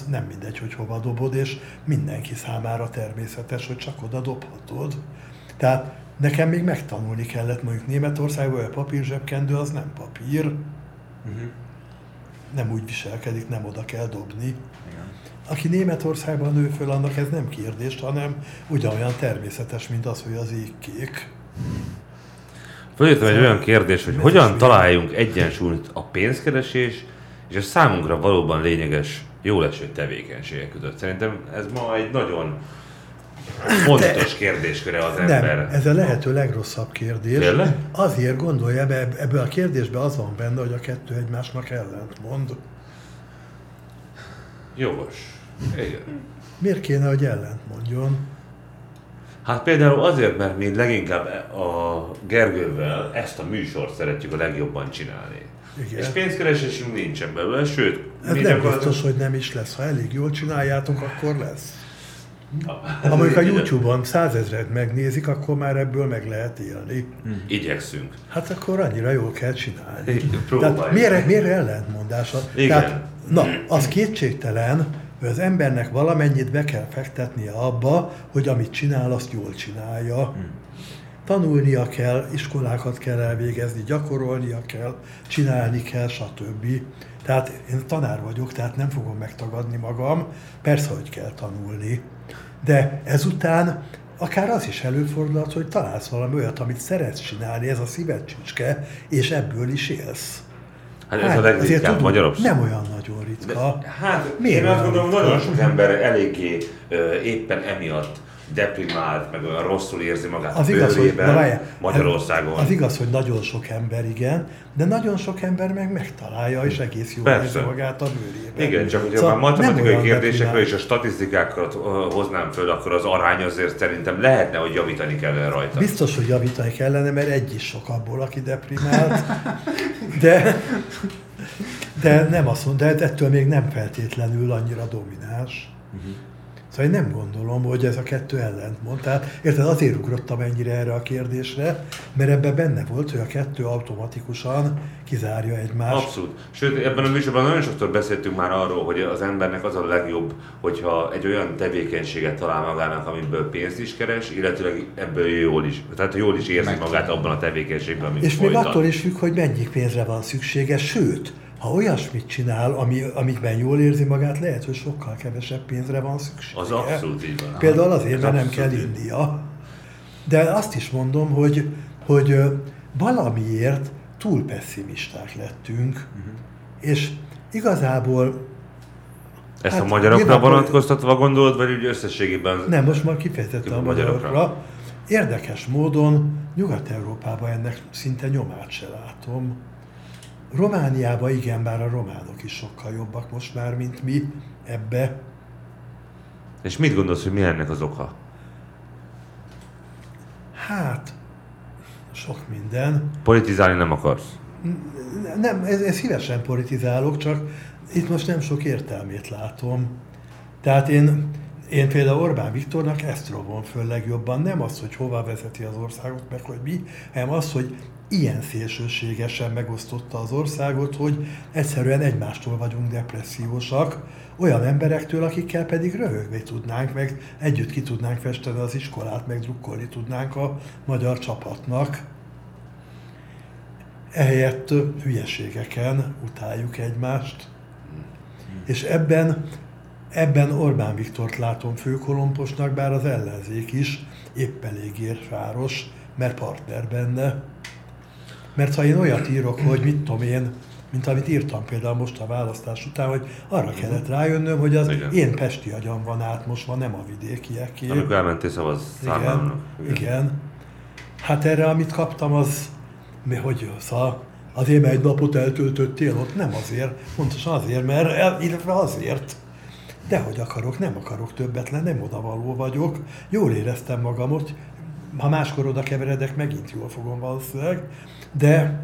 Nem mindegy, hogy hova dobod, és mindenki számára természetes, hogy csak oda dobhatod. Tehát nekem még megtanulni kellett, mondjuk Németországban, hogy a papír zsebkendő az nem papír. Uh-huh. Nem úgy viselkedik, nem oda kell dobni. Igen. Aki Németországban nő föl, annak ez nem kérdés, hanem ugyanolyan természetes, mint az, hogy az ég kék. Följött egy olyan kérdés, hogy hogyan találjunk egyensúlyt a pénzkeresés és a számunkra valóban lényeges, jóleső tevékenységek között. Szerintem ez ma egy nagyon fontos kérdésköre az ember. Nem, ez a lehető legrosszabb kérdés. Tényleg? Azért gondolja, ebben a kérdésben az van benne, hogy a kettő egymásnak ellentmond. Jogos. Igen. Miért kéne, hogy ellentmondjon? Hát például azért, mert mi leginkább a Gergővel ezt a műsort szeretjük a legjobban csinálni. Igen. És pénzkeresésünk nincsen belőle, sőt... Ez nem biztos, hogy nem is lesz. Ha elég jól csináljátok, akkor lesz. Ha mondjuk a YouTube-on százezret megnézik, akkor már ebből meg lehet élni. Igyekszünk. Hát akkor annyira jól kell csinálni. Igen, tehát miért, miért ellentmondása? Igen. Tehát, na, az kétségtelen, hogy az embernek valamennyit be kell fektetnie abba, hogy amit csinál, azt jól csinálja. Tanulnia kell, iskolákat kell elvégezni, gyakorolnia kell, csinálni kell, stb. Tehát én tanár vagyok, tehát nem fogom megtagadni magam, persze, hogy kell tanulni. De ezután akár az is előfordulhat, hogy találsz valami olyat, amit szeretsz csinálni, ez a szíved csücske, és ebből is élsz. Hát, hát ez a legritkább magyarobb szó. Nem olyan nagyon ritka. De, hát miért én azt gondolom, nagyon sok ember eléggé ö, éppen emiatt deprimált, meg olyan rosszul érzi magát az a igaz, bőrében, hogy, várjá, Magyarországon. Az igaz, hogy nagyon sok ember, igen, de nagyon sok ember meg megtalálja, és egész jól érzi magát a bőrében. Igen, csak hogyha szóval a matematikai kérdésekről és a statisztikákat hoznám föl, akkor az arány azért szerintem lehetne, hogy javítani kellene rajta. Biztos, hogy javítani kellene, mert egy is sok abból, aki deprimált, de, de nem azt mondom, de ettől még nem feltétlenül annyira domináns. Uh-huh. Szóval én nem gondolom, hogy ez a kettő ellentmond. Tehát, érted, azért ugrottam ennyire erre a kérdésre, mert ebben benne volt, hogy a kettő automatikusan kizárja egymást. Abszolút. Sőt, ebben a műsorban nagyon sokszor beszéltünk már arról, hogy az embernek az a legjobb, hogyha egy olyan tevékenységet talál magának, amiből pénzt is keres, illetőleg ebből jól is. Tehát jól is érzi magát abban a tevékenységben, amit folytat. És még attól is függ, hogy mennyi pénzre van szüksége, sőt, ha olyasmit csinál, ami, amikben jól érzi magát, lehet, hogy sokkal kevesebb pénzre van szüksége. Az abszolút így van. Például azért, mert nem kell India. De azt is mondom, hogy, hogy valamiért túl pessimisták lettünk, uh-huh. és igazából... Ezt hát, a magyarokra vonatkoztatva gondolod, vagy úgy összességében? Nem, most már kifejezetten a magyarokra. magyarokra. Érdekes módon Nyugat-Európában ennek szinte nyomát se látom. Romániában igen, bár a románok is sokkal jobbak most már, mint mi ebbe. És mit gondolsz, hogy mi ennek az oka? Hát, sok minden. Politizálni nem akarsz? Nem, ez, ez szívesen politizálok, csak itt most nem sok értelmét látom. Tehát én, én például Orbán Viktornak ezt rovom föl legjobban. Nem az, hogy hova vezeti az országot, meg hogy mi, hanem az, hogy ilyen szélsőségesen megosztotta az országot, hogy egyszerűen egymástól vagyunk depressziósak, olyan emberektől, akikkel pedig röhögni tudnánk, meg együtt ki tudnánk festeni az iskolát, meg drukkolni tudnánk a magyar csapatnak. Ehelyett hülyeségeken utáljuk egymást. És ebben, ebben Orbán Viktort látom főkolomposnak, bár az ellenzék is épp elég érváros, mert partner benne. Mert ha én olyat írok, hogy mit tudom én, mint amit írtam például most a választás után, hogy arra kellett rájönnöm, hogy az igen. én pesti agyam van át most, van, nem a vidékieké. Amikor elmentél szavazzámának. Igen, igen. Hát erre, amit kaptam, az, mi, hogy szóval azért, mert egy napot eltöltöttél ott, nem azért, pontosan azért, mert, illetve azért. Dehogy akarok, nem akarok többet lenni, nem odavaló vagyok, jól éreztem magamot, ha máskor oda keveredek, megint jól fogom valószínűleg, de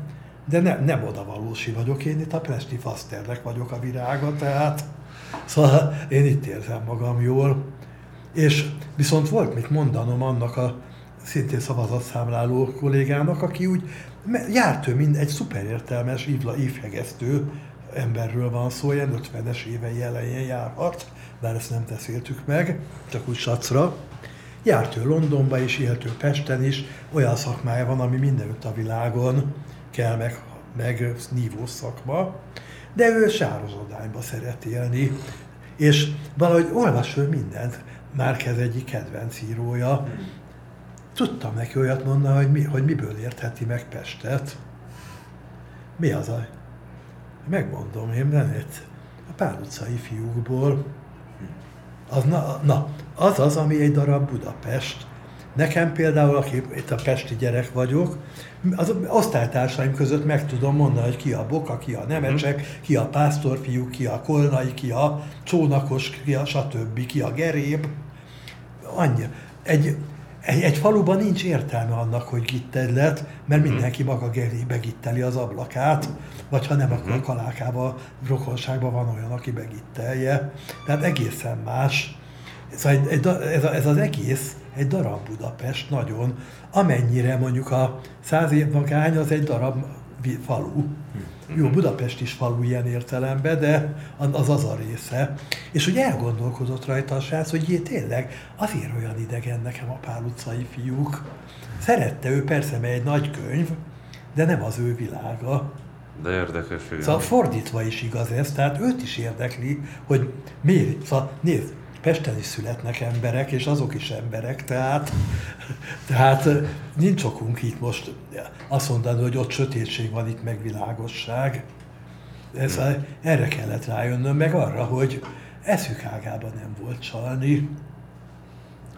De ne, nem odavalósi vagyok, én itt a Pesti Faszternek vagyok a virága, tehát szóval én itt érzem magam jól. És viszont volt mit mondanom annak a szintén szavazatszámláló kollégának, aki úgy járt ő, mint egy szuperértelmes, ívla évhegesztő emberről van szó, ilyen ötvenes évei elején járhat, bár ezt nem beszéltük meg, csak úgy sacra. Járt ő Londonba és élt ő Pesten is, olyan szakmája van, ami mindenütt a világon kell meg, meg nívós szakma, de ő sározodányba szeret élni, és valahogy olvas ő mindent, Márquez egyik kedvenc írója. Tudtam neki olyat mondani, hogy, mi, hogy miből értheti meg Pestet. Mi az a... Megmondom én, nem ért. A Pál utcai fiúkból. Az, na, na, az az, ami egy darab Budapest. Nekem például, aki itt a pesti gyerek vagyok, az osztálytársaim között meg tudom mondani, hogy ki a Boka, ki a Nemecsek, ki a Pásztorfiú, ki a Kolnai, ki a Csónakos, ki a stb., ki a Geréb. Annyi. Egy, egy, egy faluban nincs értelme annak, hogy gitted lett, mert mindenki maga gerébe gitteli az ablakát, vagy ha nem, akkor a Kalákában, rokonságban van olyan, aki begittelje. Tehát egészen más. Szóval egy, egy, ez, a, ez az egész egy darab Budapest, nagyon, amennyire mondjuk a száz év magány az egy darab falu. Jó, Budapest is falu ilyen értelemben, de az az a része. És úgy elgondolkodott rajta a srác, hogy jé, tényleg azért olyan idegen nekem a Pál utcai fiúk. Szerette ő persze, mert egy nagy könyv, de nem az ő világa. De érdekes. Igen. Szóval fordítva is igaz ez, tehát őt is érdekli, hogy miért, szóval nézd, Pesten is születnek emberek, és azok is emberek, tehát, tehát nincs okunk itt most azt mondani, hogy ott sötétség van, itt meg világosság. Ez, erre kellett rájönnöm, meg arra, hogy eszük ágában nem volt csalni.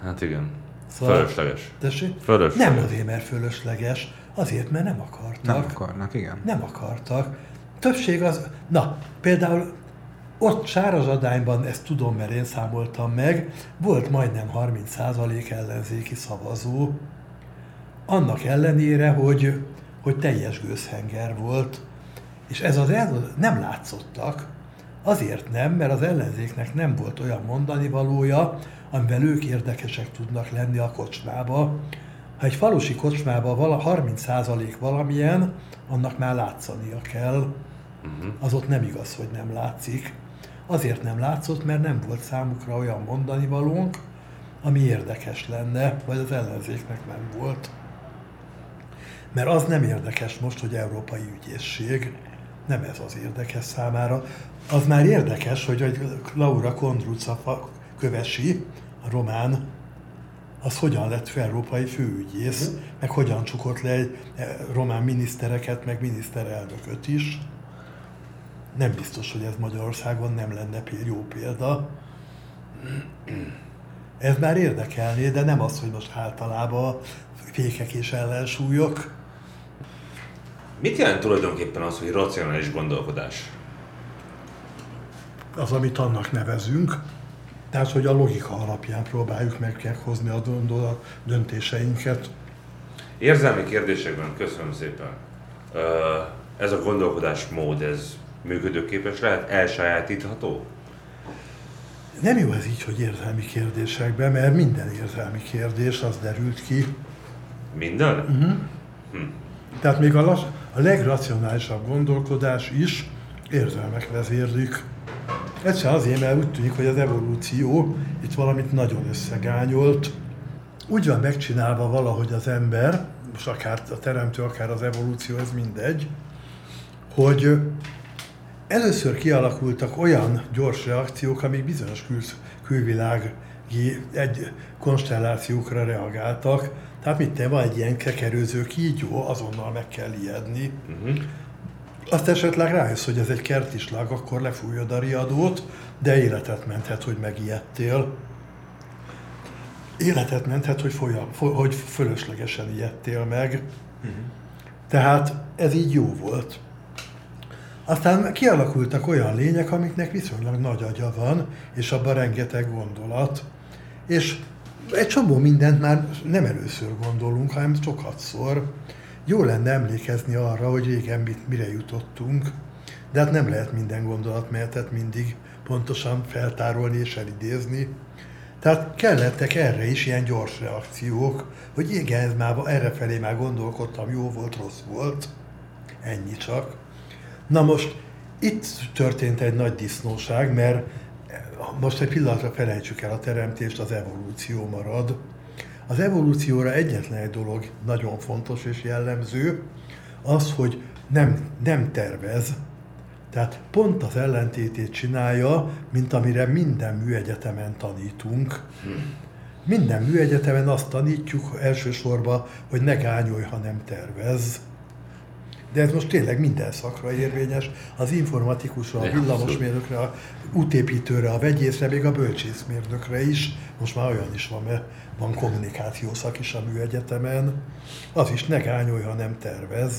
Hát igen. Szóval, fölösleges. fölösleges. Nem azért, mert fölösleges, azért, mert nem akartak. Nem akarnak, igen. Nem akartak. Többség az... Na, például... Ott Sárazsadányban, ezt tudom, mert én számoltam meg, volt majdnem harminc százalék ellenzéki szavazó, annak ellenére, hogy, hogy teljes gőzhenger volt. És ez az el, nem látszottak. Azért nem, mert az ellenzéknek nem volt olyan mondani valója, amivel ők érdekesek tudnak lenni a kocsmába. Ha egy falusi kocsmába vala harminc százalék valamilyen, annak már látszania kell. Az ott nem igaz, hogy nem látszik. Azért nem látszott, mert nem volt számukra olyan mondani valónk, ami érdekes lenne, vagy az ellenzéknek nem volt. Mert az nem érdekes most, hogy európai ügyészség, nem ez az érdekes számára. Az már érdekes, hogy Laura Kondruca kövesi, a román, az hogyan lett európai főügyész, meg hogyan csukott le egy román minisztereket, meg miniszterelnököt is. Nem biztos, hogy ez Magyarországon nem lenne jó példa. Ez már érdekelné, de nem az, hogy most általában fékek és ellensúlyok. Mit jelent tulajdonképpen az, hogy racionális gondolkodás? Az, amit annak nevezünk. Tehát, hogy a logika alapján próbáljuk meghozni a döntéseinket. Érzelmi kérdésekben, köszönöm szépen. Ez a gondolkodásmód, ez... működőképes lehet? Elsajátítható? Nem jó ez így, hogy érzelmi kérdésekben, mert minden érzelmi kérdés, az derült ki. Minden? Uh-huh. Hm. Tehát még a, las, a legracionálisabb gondolkodás is érzelmek vezérlik. Egyszerűen azért, mert úgy tűnik, hogy az evolúció itt valamit nagyon összegányolt. Úgy van megcsinálva valahogy az ember, most akár a teremtő, akár az evolúció, ez mindegy, hogy először kialakultak olyan gyors reakciók, amik bizonyos kül- külvilági egy konstellációkra reagáltak. Tehát mit van egy ilyen kekerőző kígyó, azonnal meg kell ijedni. Uh-huh. Azt esetleg rájössz, hogy ez egy kertislág, akkor lefújod a riadót, de életet menthet, hogy megijedtél. Életet menthet, hogy, folyam, hogy fölöslegesen ijedtél meg. Uh-huh. Tehát ez így jó volt. Aztán kialakultak olyan lények, amiknek viszonylag nagy agya van, és abban rengeteg gondolat. És egy csomó mindent már nem először gondolunk, hanem sokatszor. Jó lenne emlékezni arra, hogy régen mit, mire jutottunk, de hát nem lehet minden gondolatmenetet mindig pontosan feltárolni és elidézni. Tehát kellettek erre is ilyen gyors reakciók, hogy igen, ez már, errefelé már gondolkodtam, jó volt, rossz volt, ennyi csak. Na most itt történt egy nagy disznóság, mert most egy pillanatra felejtsük el a teremtést, az evolúció marad. Az evolúcióra egyetlen egy dolog nagyon fontos és jellemző, az, hogy nem, nem tervez. Tehát pont az ellentétét csinálja, mint amire minden műegyetemen tanítunk. Minden műegyetemen azt tanítjuk elsősorban, hogy ne gányolj, ha nem tervez. De ez most tényleg minden szakra érvényes, az informatikusra, a villamosmérnökre, a útépítőre, a vegyészre, még a bölcsészmérnökre is. Most már olyan is van, mert van kommunikációszak is a műegyetemen. Az is ne gányolj, ha nem tervez.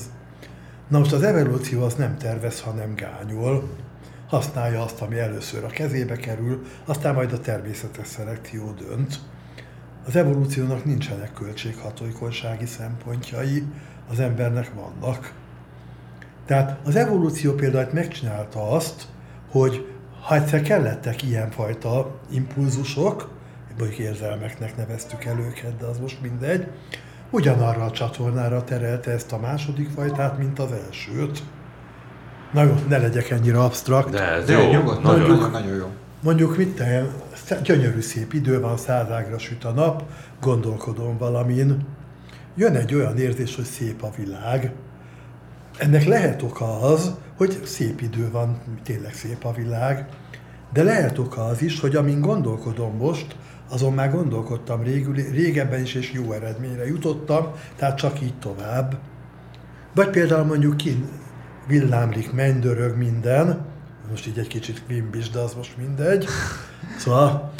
Na most az evolúció az nem tervez, hanem gányol. Használja azt, ami először a kezébe kerül, aztán majd a természetes szelekció dönt. Az evolúciónak nincsenek költséghatókonysági szempontjai, az embernek vannak. Tehát az evolúció például megcsinálta azt, hogy ha egyszer kellettek ilyenfajta impulzusok, mondjuk érzelmeknek neveztük el őket, de az most mindegy, ugyanarra a csatornára terelte ezt a második fajtát, mint az elsőt. Na jó, ne legyek ennyire absztrakt. De ez de jó, nyugodt, mondjuk, nagyon, nagyon jó. Mondjuk mit te, gyönyörű szép idő van, százágra süt a nap, gondolkodom valamin. Jön egy olyan érzés, hogy szép a világ. Ennek lehet oka az, hogy szép idő van, tényleg szép a világ, de lehet oka az is, hogy amin gondolkodom most, azon már gondolkodtam régül, régebben is, és jó eredményre jutottam, tehát csak így tovább. Vagy például mondjuk kint villámlik, mennydörög minden, most így egy kicsit vimbis, de az most mindegy, szóval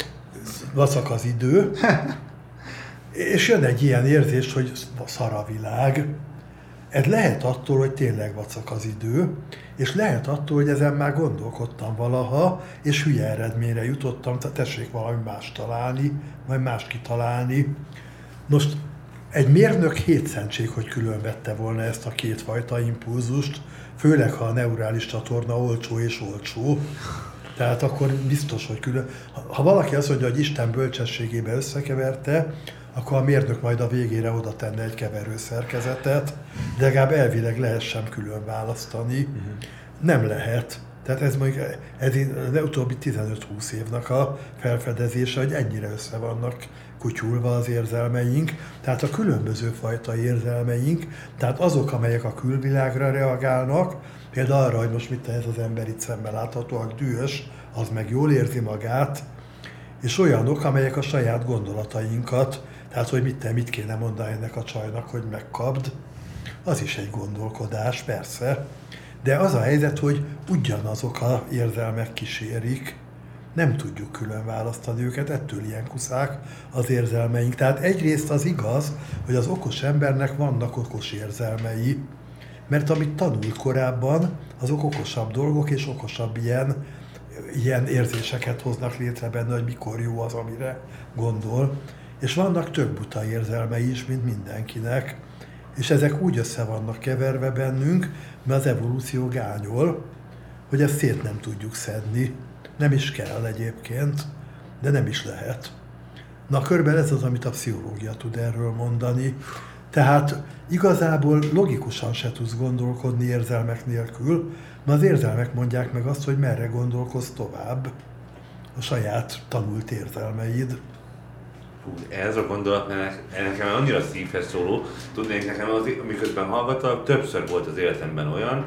vacak az idő, és jön egy ilyen érzés, hogy szar a világ. Ez lehet attól, hogy tényleg vacak az idő, és lehet attól, hogy ezen már gondolkodtam valaha, és hülye eredményre jutottam, tehát tessék valami más találni, vagy más kitalálni. Most egy mérnök hétszentség, hogy különvette volna ezt a kétfajta impulzust, főleg ha a neurális csatorna olcsó és olcsó. Tehát akkor biztos, hogy külön... Ha valaki azt mondja, hogy Isten bölcsességébe összekeverte, akkor a mérnök majd a végére oda tenne egy keverőszerkezetet, de legalább elvileg lehet sem külön választani. Uh-huh. Nem lehet. Tehát ez mondjuk ez az utóbbi tizenöt-húsz évnek a felfedezése, hogy ennyire össze vannak kutyulva az érzelmeink. Tehát a különböző fajta érzelmeink, tehát azok, amelyek a külvilágra reagálnak, például arra, hogy most mit ez az ember itt szemmel láthatóak, dühös, az meg jól érzi magát, és olyanok, amelyek a saját gondolatainkat, tehát, hogy mit, mit kéne mondani ennek a csajnak, hogy megkapd, az is egy gondolkodás, persze. De az a helyzet, hogy ugyanazok az érzelmek kísérik, nem tudjuk külön választani őket, ettől ilyen kuszák az érzelmeink. Tehát egyrészt az igaz, hogy az okos embernek vannak okos érzelmei, mert amit tanul korábban, azok okosabb dolgok és okosabb ilyen, ilyen érzéseket hoznak létre benne, hogy mikor jó az, amire gondol. És vannak több buta érzelmei is, mint mindenkinek, és ezek úgy össze vannak keverve bennünk, mert az evolúció gányol, hogy ezt szét nem tudjuk szedni. Nem is kell egyébként, de nem is lehet. Na, körülbelül ez az, amit a pszichológia tud erről mondani. Tehát igazából logikusan se tudsz gondolkodni érzelmek nélkül, mert az érzelmek mondják meg azt, hogy merre gondolkozz tovább a saját tanult érzelmeid. Ez a gondolatmenet, nekem annyira szívhez szóló, tudnék nekem, az, miközben hallgattam, többször volt az életemben olyan,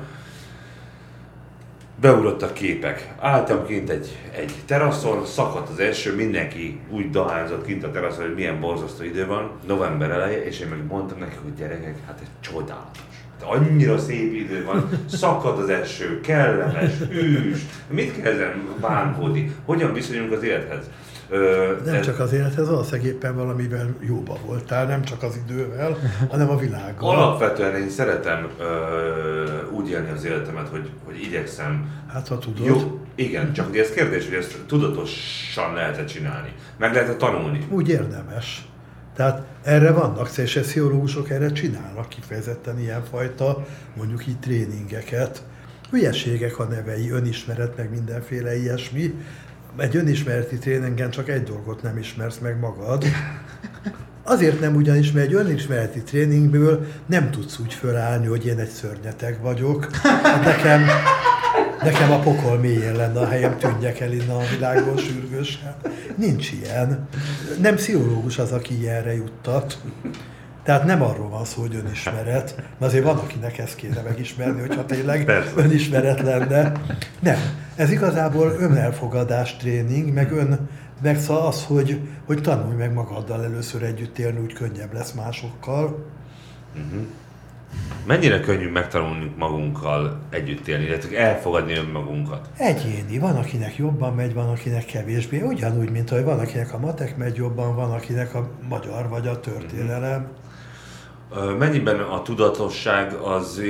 beúrottak képek. Álltam kint egy, egy teraszon, szakadt az eső, mindenki úgy dohányzott kint a teraszon, hogy milyen borzasztó idő van, november eleje, és én meg mondtam nekik, hogy gyerekek, hát ez csodálatos. Annyira szép idő van, szakad az eső, kellemes, üs, mit kell ezen bánkódni, hogyan viszonyulunk az élethez? Ö, nem ez... csak az élethez, valószínűleg éppen valamivel jóba voltál, nem csak az idővel, hanem a világgal. Alapvetően én szeretem ö, úgy élni az életemet, hogy, hogy igyekszem. Hát ha tudod. Jó, igen, csak ugye ez kérdés, hogy ezt tudatosan lehet-e csinálni, meg lehet-e tanulni. Úgy érdemes. Tehát erre vannak, és pszichológusok erre csinálnak kifejezetten ilyenfajta, mondjuk így tréningeket. Hülyeségek a nevei, önismeret, meg mindenféle ilyesmi. Egy önismereti tréningen csak egy dolgot nem ismersz meg magad. Azért nem ugyanis, mert egy önismereti tréningből nem tudsz úgy fölállni, hogy én egy szörnyeteg vagyok. Hát nekem, nekem a pokol mélyén lenne a helyem, tűnjek el innen a világból sürgősen. Nincs ilyen. Nem pszichológus az, aki ilyenre juttat. Tehát nem arról van szó, hogy önismeret, mert azért van, akinek ezt kéne megismerni, hogyha tényleg persze önismeret lenne. Nem. Ez igazából önelfogadás tréning, meg ön, meg szóval az, hogy, hogy tanulj meg magaddal először együtt élni, úgy könnyebb lesz másokkal. Uh-huh. Mennyire könnyű megtanulni magunkkal együtt élni, illetve elfogadni önmagunkat? Egyéni. Van, akinek jobban megy, van, akinek kevésbé. Ugyanúgy, mint hogy van, akinek a matek megy jobban, van, akinek a magyar vagy a történelem. Uh-huh. Mennyiben a tudatosság az,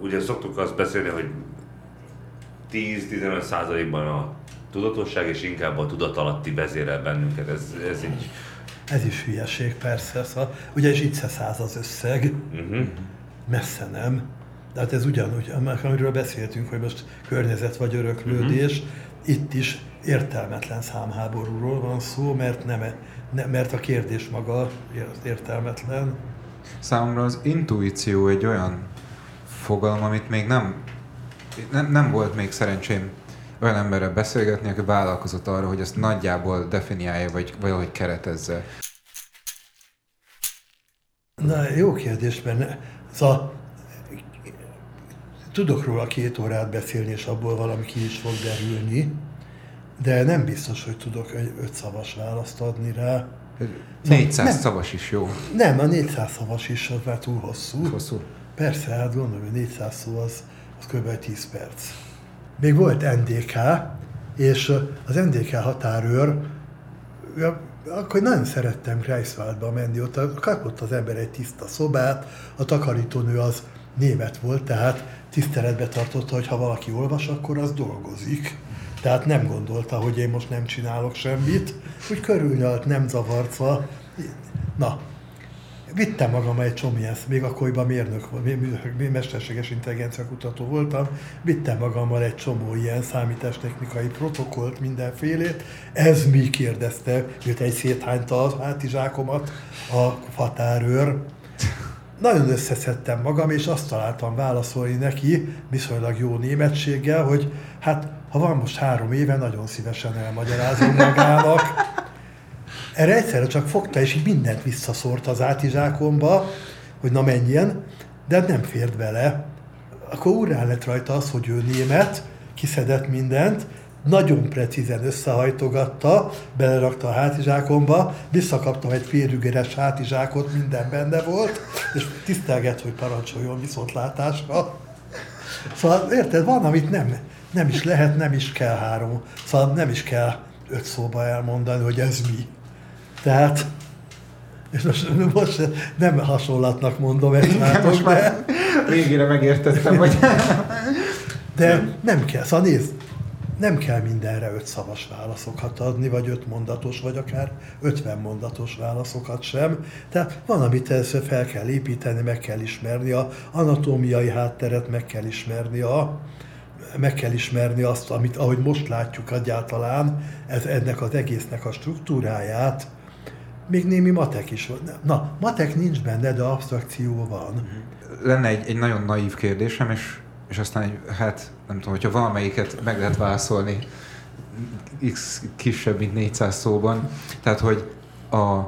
ugye szoktuk azt beszélni, hogy tíz-tizenöt százalékban a tudatosság és inkább a tudatalatti vezérel bennünket, ez, ez így... Ez is hülyeség, persze, szóval, ugye és így se száz az összeg, uh-huh. messze nem. De hát ez ugyanúgy, amiről beszéltünk, hogy most környezet vagy öröklődés, uh-huh. itt is értelmetlen számháborúról van szó, mert nem... Ne, mert a kérdés maga értelmetlen. Számomra az intuíció egy olyan fogalom, amit még nem, nem, nem volt még szerencsém olyan emberrel beszélgetni, aki vállalkozott arra, hogy ezt nagyjából definiálja, vagy valahogy keretezze. Na, jó kérdés, mert szóval, tudok róla két órát beszélni, és abból valami ki is fog derülni. De nem biztos, hogy tudok egy öt szavas választ adni rá. négyszáz nem, szavas is jó. Nem, a négyszáz szavas is, az már túl hosszú. Hosszú? Persze, hát gondolom, hogy négyszáz szó az, az kb. tíz perc. Még volt en dé ká, és az en dé ká határőr, akkor nagyon szerettem Greifswaldba menni, ott kapott az ember egy tiszta szobát, a takarítónő az német volt, tehát tiszteletbe tartotta, hogy ha valaki olvas, akkor az dolgozik. Tehát nem gondolta, hogy én most nem csinálok semmit, úgy körülnyalt, nem zavartva. Na, vittem magam egy csomjesz, még akkoriban mérnök, mesterséges intelligencia kutató voltam, vittem magammal egy csomó ilyen számítástechnikai protokollt, mindenfélét. Ez mi, kérdezte, jött egy széthányta a hátizsákomat a határőr. Nagyon összeszedtem magam, és azt találtam válaszolni neki, viszonylag jó németséggel, hogy hát, ha van most három éve, nagyon szívesen elmagyarázom magának. Erre egyszerre csak fogta, és így mindent visszaszórt az átizsákomba, hogy na menjen, de nem fért bele. Akkor úrrá lett rajta az, hogy ő német, kiszedett mindent, nagyon precízen összehajtogatta, belerakta a hátizsákomba, visszakaptam egy félügeres hátizsákot, minden benne volt, és tisztelgett, hogy parancsoljon viszontlátásra. Szóval érted, van, amit nem... Nem is lehet, nem is kell három, szóval nem is kell öt szóba elmondani, hogy ez mi. Tehát, és most, most nem hasonlatnak mondom, ezt látom, most már végére megértettem, hogy... De nem kell, szóval nézd, nem kell mindenre öt szavas válaszokat adni, vagy öt mondatos, vagy akár ötven mondatos válaszokat sem. Tehát van, amit először fel kell építeni, meg kell ismerni a anatómiai hátteret, meg kell ismerni a... meg kell ismerni azt, amit, ahogy most látjuk egyáltalán, ez, ennek az egésznek a struktúráját. Még némi matek is van. Na, matek nincs benne, de absztrakció van. Lenne egy, egy nagyon naív kérdésem, és, és aztán egy, hát nem tudom, hogyha valamelyiket meg lehet válaszolni x kisebb, mint négyszáz szóban. Tehát, hogy a,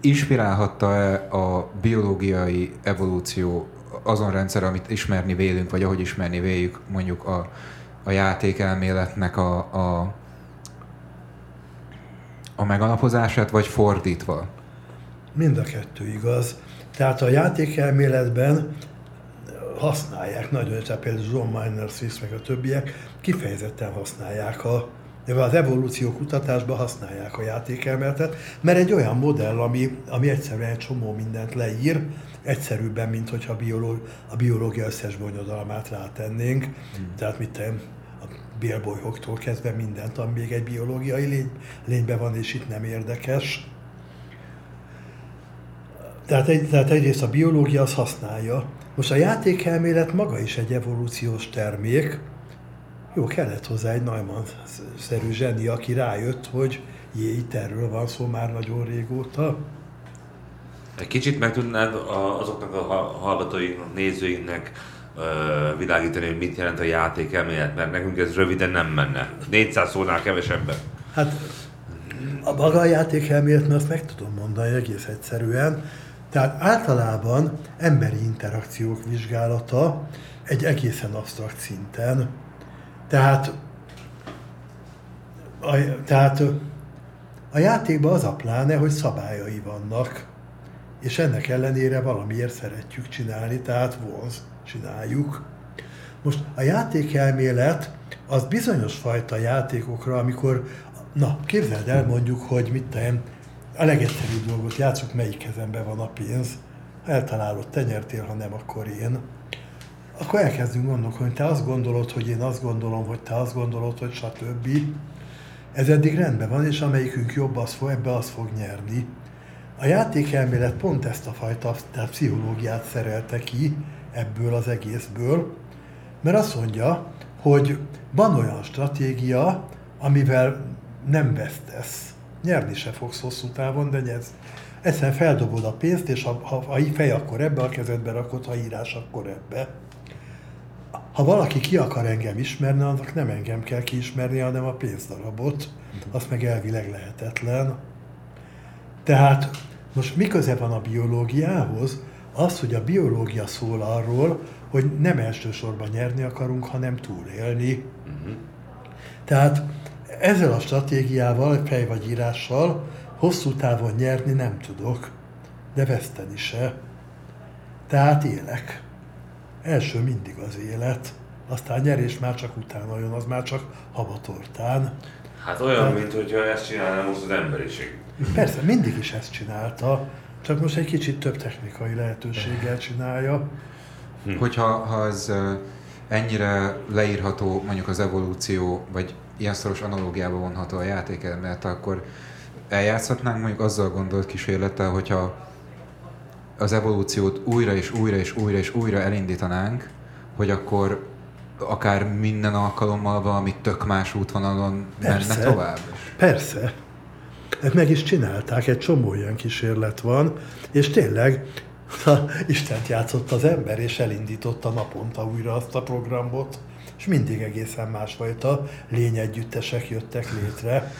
inspirálhatta-e a biológiai evolúció azon rendszer, amit ismerni vélünk, vagy ahogy ismerni véljük, mondjuk a, a játékelméletnek a, a, a megalapozását, vagy fordítva? Mind a kettő igaz. Tehát a játékelméletben használják nagyon, tehát például John Maynard, meg a többiek kifejezetten használják a az evolúció kutatásban használják a játékelméletet, mert egy olyan modell, ami, ami egyszerűen egy csomó mindent leír, egyszerűbben, mint hogyha a biológia összes bonyodalmát rátennénk. Hmm. Tehát mit te, a bélbolyhoktól kezdve mindent, ami még egy biológiai lény, lényben van, és itt nem érdekes. Tehát, egy, tehát egyrészt a biológia azt használja. Most a játékelmélet maga is egy evolúciós termék. Jó, kellett hozzá egy Neumann-szerű zseni, aki rájött, hogy jé, itt erről van szó már nagyon régóta. Egy kicsit meg tudnád azoknak a hallgatóinknak, nézőinknek világítani, hogy mit jelent a játékelmélet, mert nekünk ez röviden nem menne. négyszáz szónál kevesebben. Hát a maga a játékelméletben azt meg tudom mondani egész egyszerűen. Tehát általában emberi interakciók vizsgálata egy egészen absztrakt szinten. Tehát a, tehát a játékban az a pláne, hogy szabályai vannak, és ennek ellenére valamiért szeretjük csinálni, tehát vonz, csináljuk. Most a játékelmélet az bizonyos fajta játékokra, amikor, na képzeld el mondjuk, hogy mit te, a legegyszerűbb dolgot játsszuk, melyik kezemben van a pénz, ha eltalálod, te nyertél, ha nem, akkor én. Akkor elkezdünk gondolkodni, hogy te azt gondolod, hogy én azt gondolom, hogy te azt gondolod, hogy stb. Ez eddig rendben van, és amelyikünk jobb, az fog, ebbe az fog nyerni. A játékelmélet pont ezt a fajta tehát pszichológiát szerelte ki ebből az egészből, mert azt mondja, hogy van olyan stratégia, amivel nem vesztesz. Nyerni se fogsz hosszú távon, de nyersz. Egyszerűen feldobod a pénzt, és ha, ha, ha fej, akkor ebbe, a kezedbe rakod, ha írás, akkor ebbe. Ha valaki ki akar engem ismerni, annak nem engem kell kiismerni, hanem a pénzdarabot. Azt meg elvileg lehetetlen. Tehát most mi köze van a biológiához? Az, hogy a biológia szól arról, hogy nem elsősorban nyerni akarunk, hanem túlélni. Uh-huh. Tehát ezzel a stratégiával, fej vagy írással hosszú távon nyerni nem tudok, de veszteni se. Tehát élek. Első mindig az élet, aztán nyerés már csak utána jön, az már csak habatortán. Hát olyan, hát, mint hogyha ezt csinálná most az emberiség. Persze, mindig is ezt csinálta, csak most egy kicsit több technikai lehetőséggel csinálja. Hogyha ha ez ennyire leírható, mondjuk az evolúció, vagy ilyen szoros analógiába vonható a játékelmélettel, akkor eljátszhatnánk mondjuk azzal gondolt kísérlettel, hogyha az evolúciót újra és újra és újra és újra elindítanánk, hogy akkor akár minden alkalommal valami tök más útvonalon menne tovább is. Persze. Ezt meg is csinálták, egy csomó ilyen kísérlet van, és tényleg Istent játszott az ember, és elindította naponta újra azt a programot, és mindig egészen másfajta lényegyüttesek jöttek létre.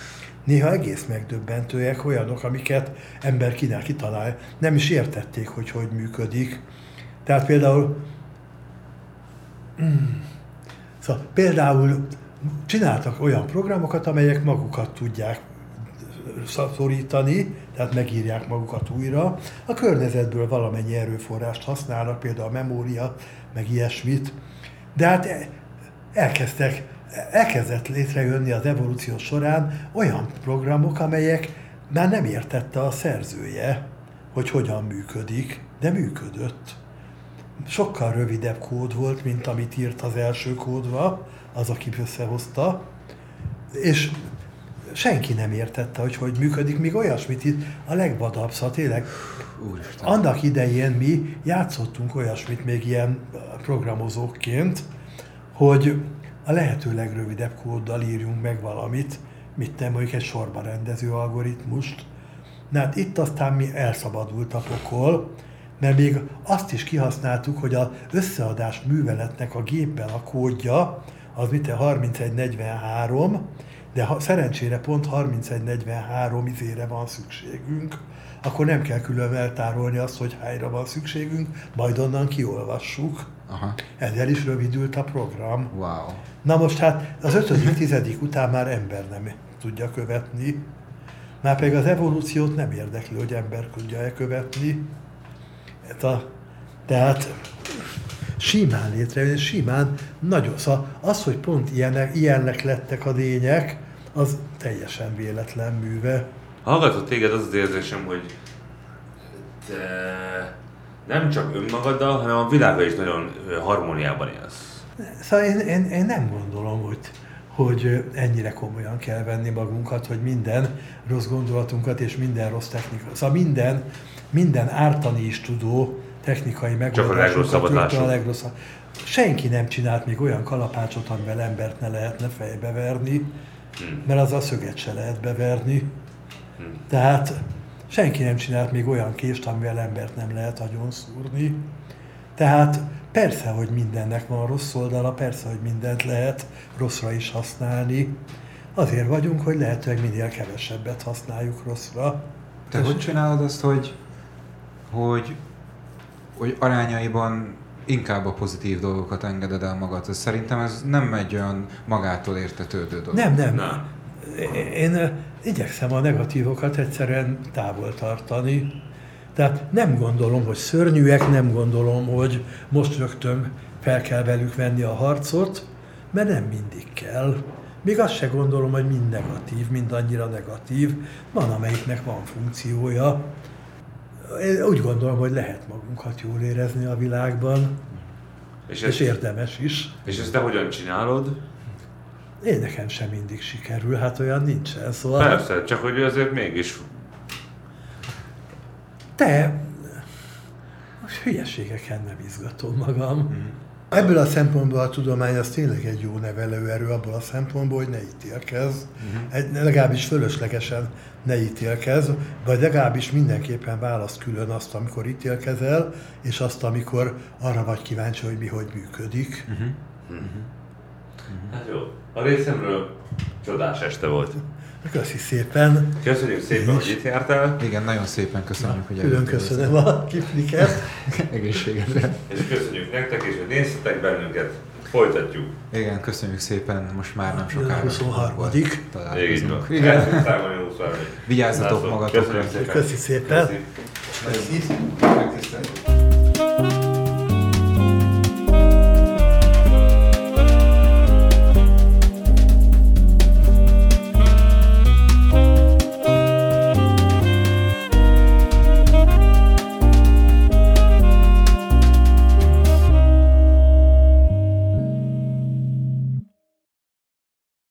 Néha egész megdöbbentőek, olyanok, amiket ember kínál, kitalál, nem is értették, hogy hogy működik. Tehát például, mm, szóval például csináltak olyan programokat, amelyek magukat tudják szorítani, tehát megírják magukat újra. A környezetből valamennyi erőforrást használnak, például a memória, meg ilyesmit. De hát elkezdtek, elkezdett létrejönni az evolúció során olyan programok, amelyek már nem értette a szerzője, hogy hogyan működik, de működött. Sokkal rövidebb kód volt, mint amit írt az első kódba, az, aki összehozta, és senki nem értette, hogy hogy működik, míg olyasmit itt a legvadabb, szóval tényleg. Úristen. Annak idején mi játszottunk olyasmit még ilyen programozókként, hogy a lehető legrövidebb kóddal írjunk meg valamit, mit nem, mondjuk egy sorba rendező algoritmust. Na hát itt aztán mi elszabadult a pokol, mert még azt is kihasználtuk, hogy az összeadás műveletnek a gépben a kódja, az mit harmincegy negyvenhárom, de ha szerencsére pont harmincegy negyvenhárom izére van szükségünk, akkor nem kell külön eltárolni azt, hogy hányra van szükségünk, majd onnan kiolvassuk. Aha. Ezzel is rövidült a program. Wow. Na most hát az ötödik, tizedik után már ember nem tudja követni, már pedig az evolúciót nem érdekli, hogy ember tudja-e követni. A, tehát simán létrejön, és simán nagyon. Szóval az, hogy pont ilyenek, ilyenek lettek a lények, az teljesen véletlen műve. Hallgatott téged az az érzésem, hogy te nem csak önmagaddal, hanem a világgal is nagyon harmóniában élsz. Szóval én, én, én nem gondolom, hogy, hogy ennyire komolyan kell venni magunkat, hogy minden rossz gondolatunkat és minden rossz technikát, szóval minden, minden ártani is tudó technikai megoldásunkat, a legrosszabb. Senki nem csinált még olyan kalapácsot, amivel embert ne lehetne fejbe verni, hmm. mert azzal szöget se lehet beverni. Hmm. Tehát senki nem csinált még olyan kést, amivel embert nem lehet agyon szúrni. Tehát persze, hogy mindennek van rossz oldala, persze, hogy mindent lehet rosszra is használni. Azért vagyunk, hogy lehetőleg minél kevesebbet használjuk rosszra. Te hogy csinálod azt, hogy, hogy, hogy arányaiban inkább a pozitív dolgokat engeded el magadhoz? Szerintem ez nem egy olyan magától értetődő dolog. Nem, nem. Na. Én igyekszem a negatívokat egyszerűen távol tartani. Tehát nem gondolom, hogy szörnyűek, nem gondolom, hogy most rögtön fel kell velük venni a harcot, mert nem mindig kell. Még azt se gondolom, hogy mind negatív, mind annyira negatív. Van, amelyiknek van funkciója. Én úgy gondolom, hogy lehet magunkat jól érezni a világban, és, és ez, érdemes is. És ezt te hogyan csinálod? Én nekem sem mindig sikerül, hát olyan nincsen, szóval... Persze, csak hogy azért mégis... Te, most hülyeségeken nem izgatom magam. Hmm. Ebből a szempontból a tudomány az tényleg egy jó nevelőerő, abból a szempontból, hogy ne ítélkezz, hmm. legalábbis fölöslegesen ne ítélkezz, vagy legalábbis mindenképpen választ külön azt, amikor ítélkezel, és azt, amikor arra vagy kíváncsi, hogy mi hogy működik. Hmm. Hmm. Hát jó, a részemről csodás este volt. Köszi szépen. Köszönjük szépen, hogy itt jártál. Igen, nagyon szépen köszönjük, hogy eljöttél. Külön köszönöm a kifliket. Egészségedre. És köszönjük nektek is, hogy néztetek bennünket. Folytatjuk. Igen, köszönjük szépen. Most már nem sokára. huszonharmadik találkozunk. Igen. Vigyázzatok magatokra. Köszi szépen. Köszi. Köszi.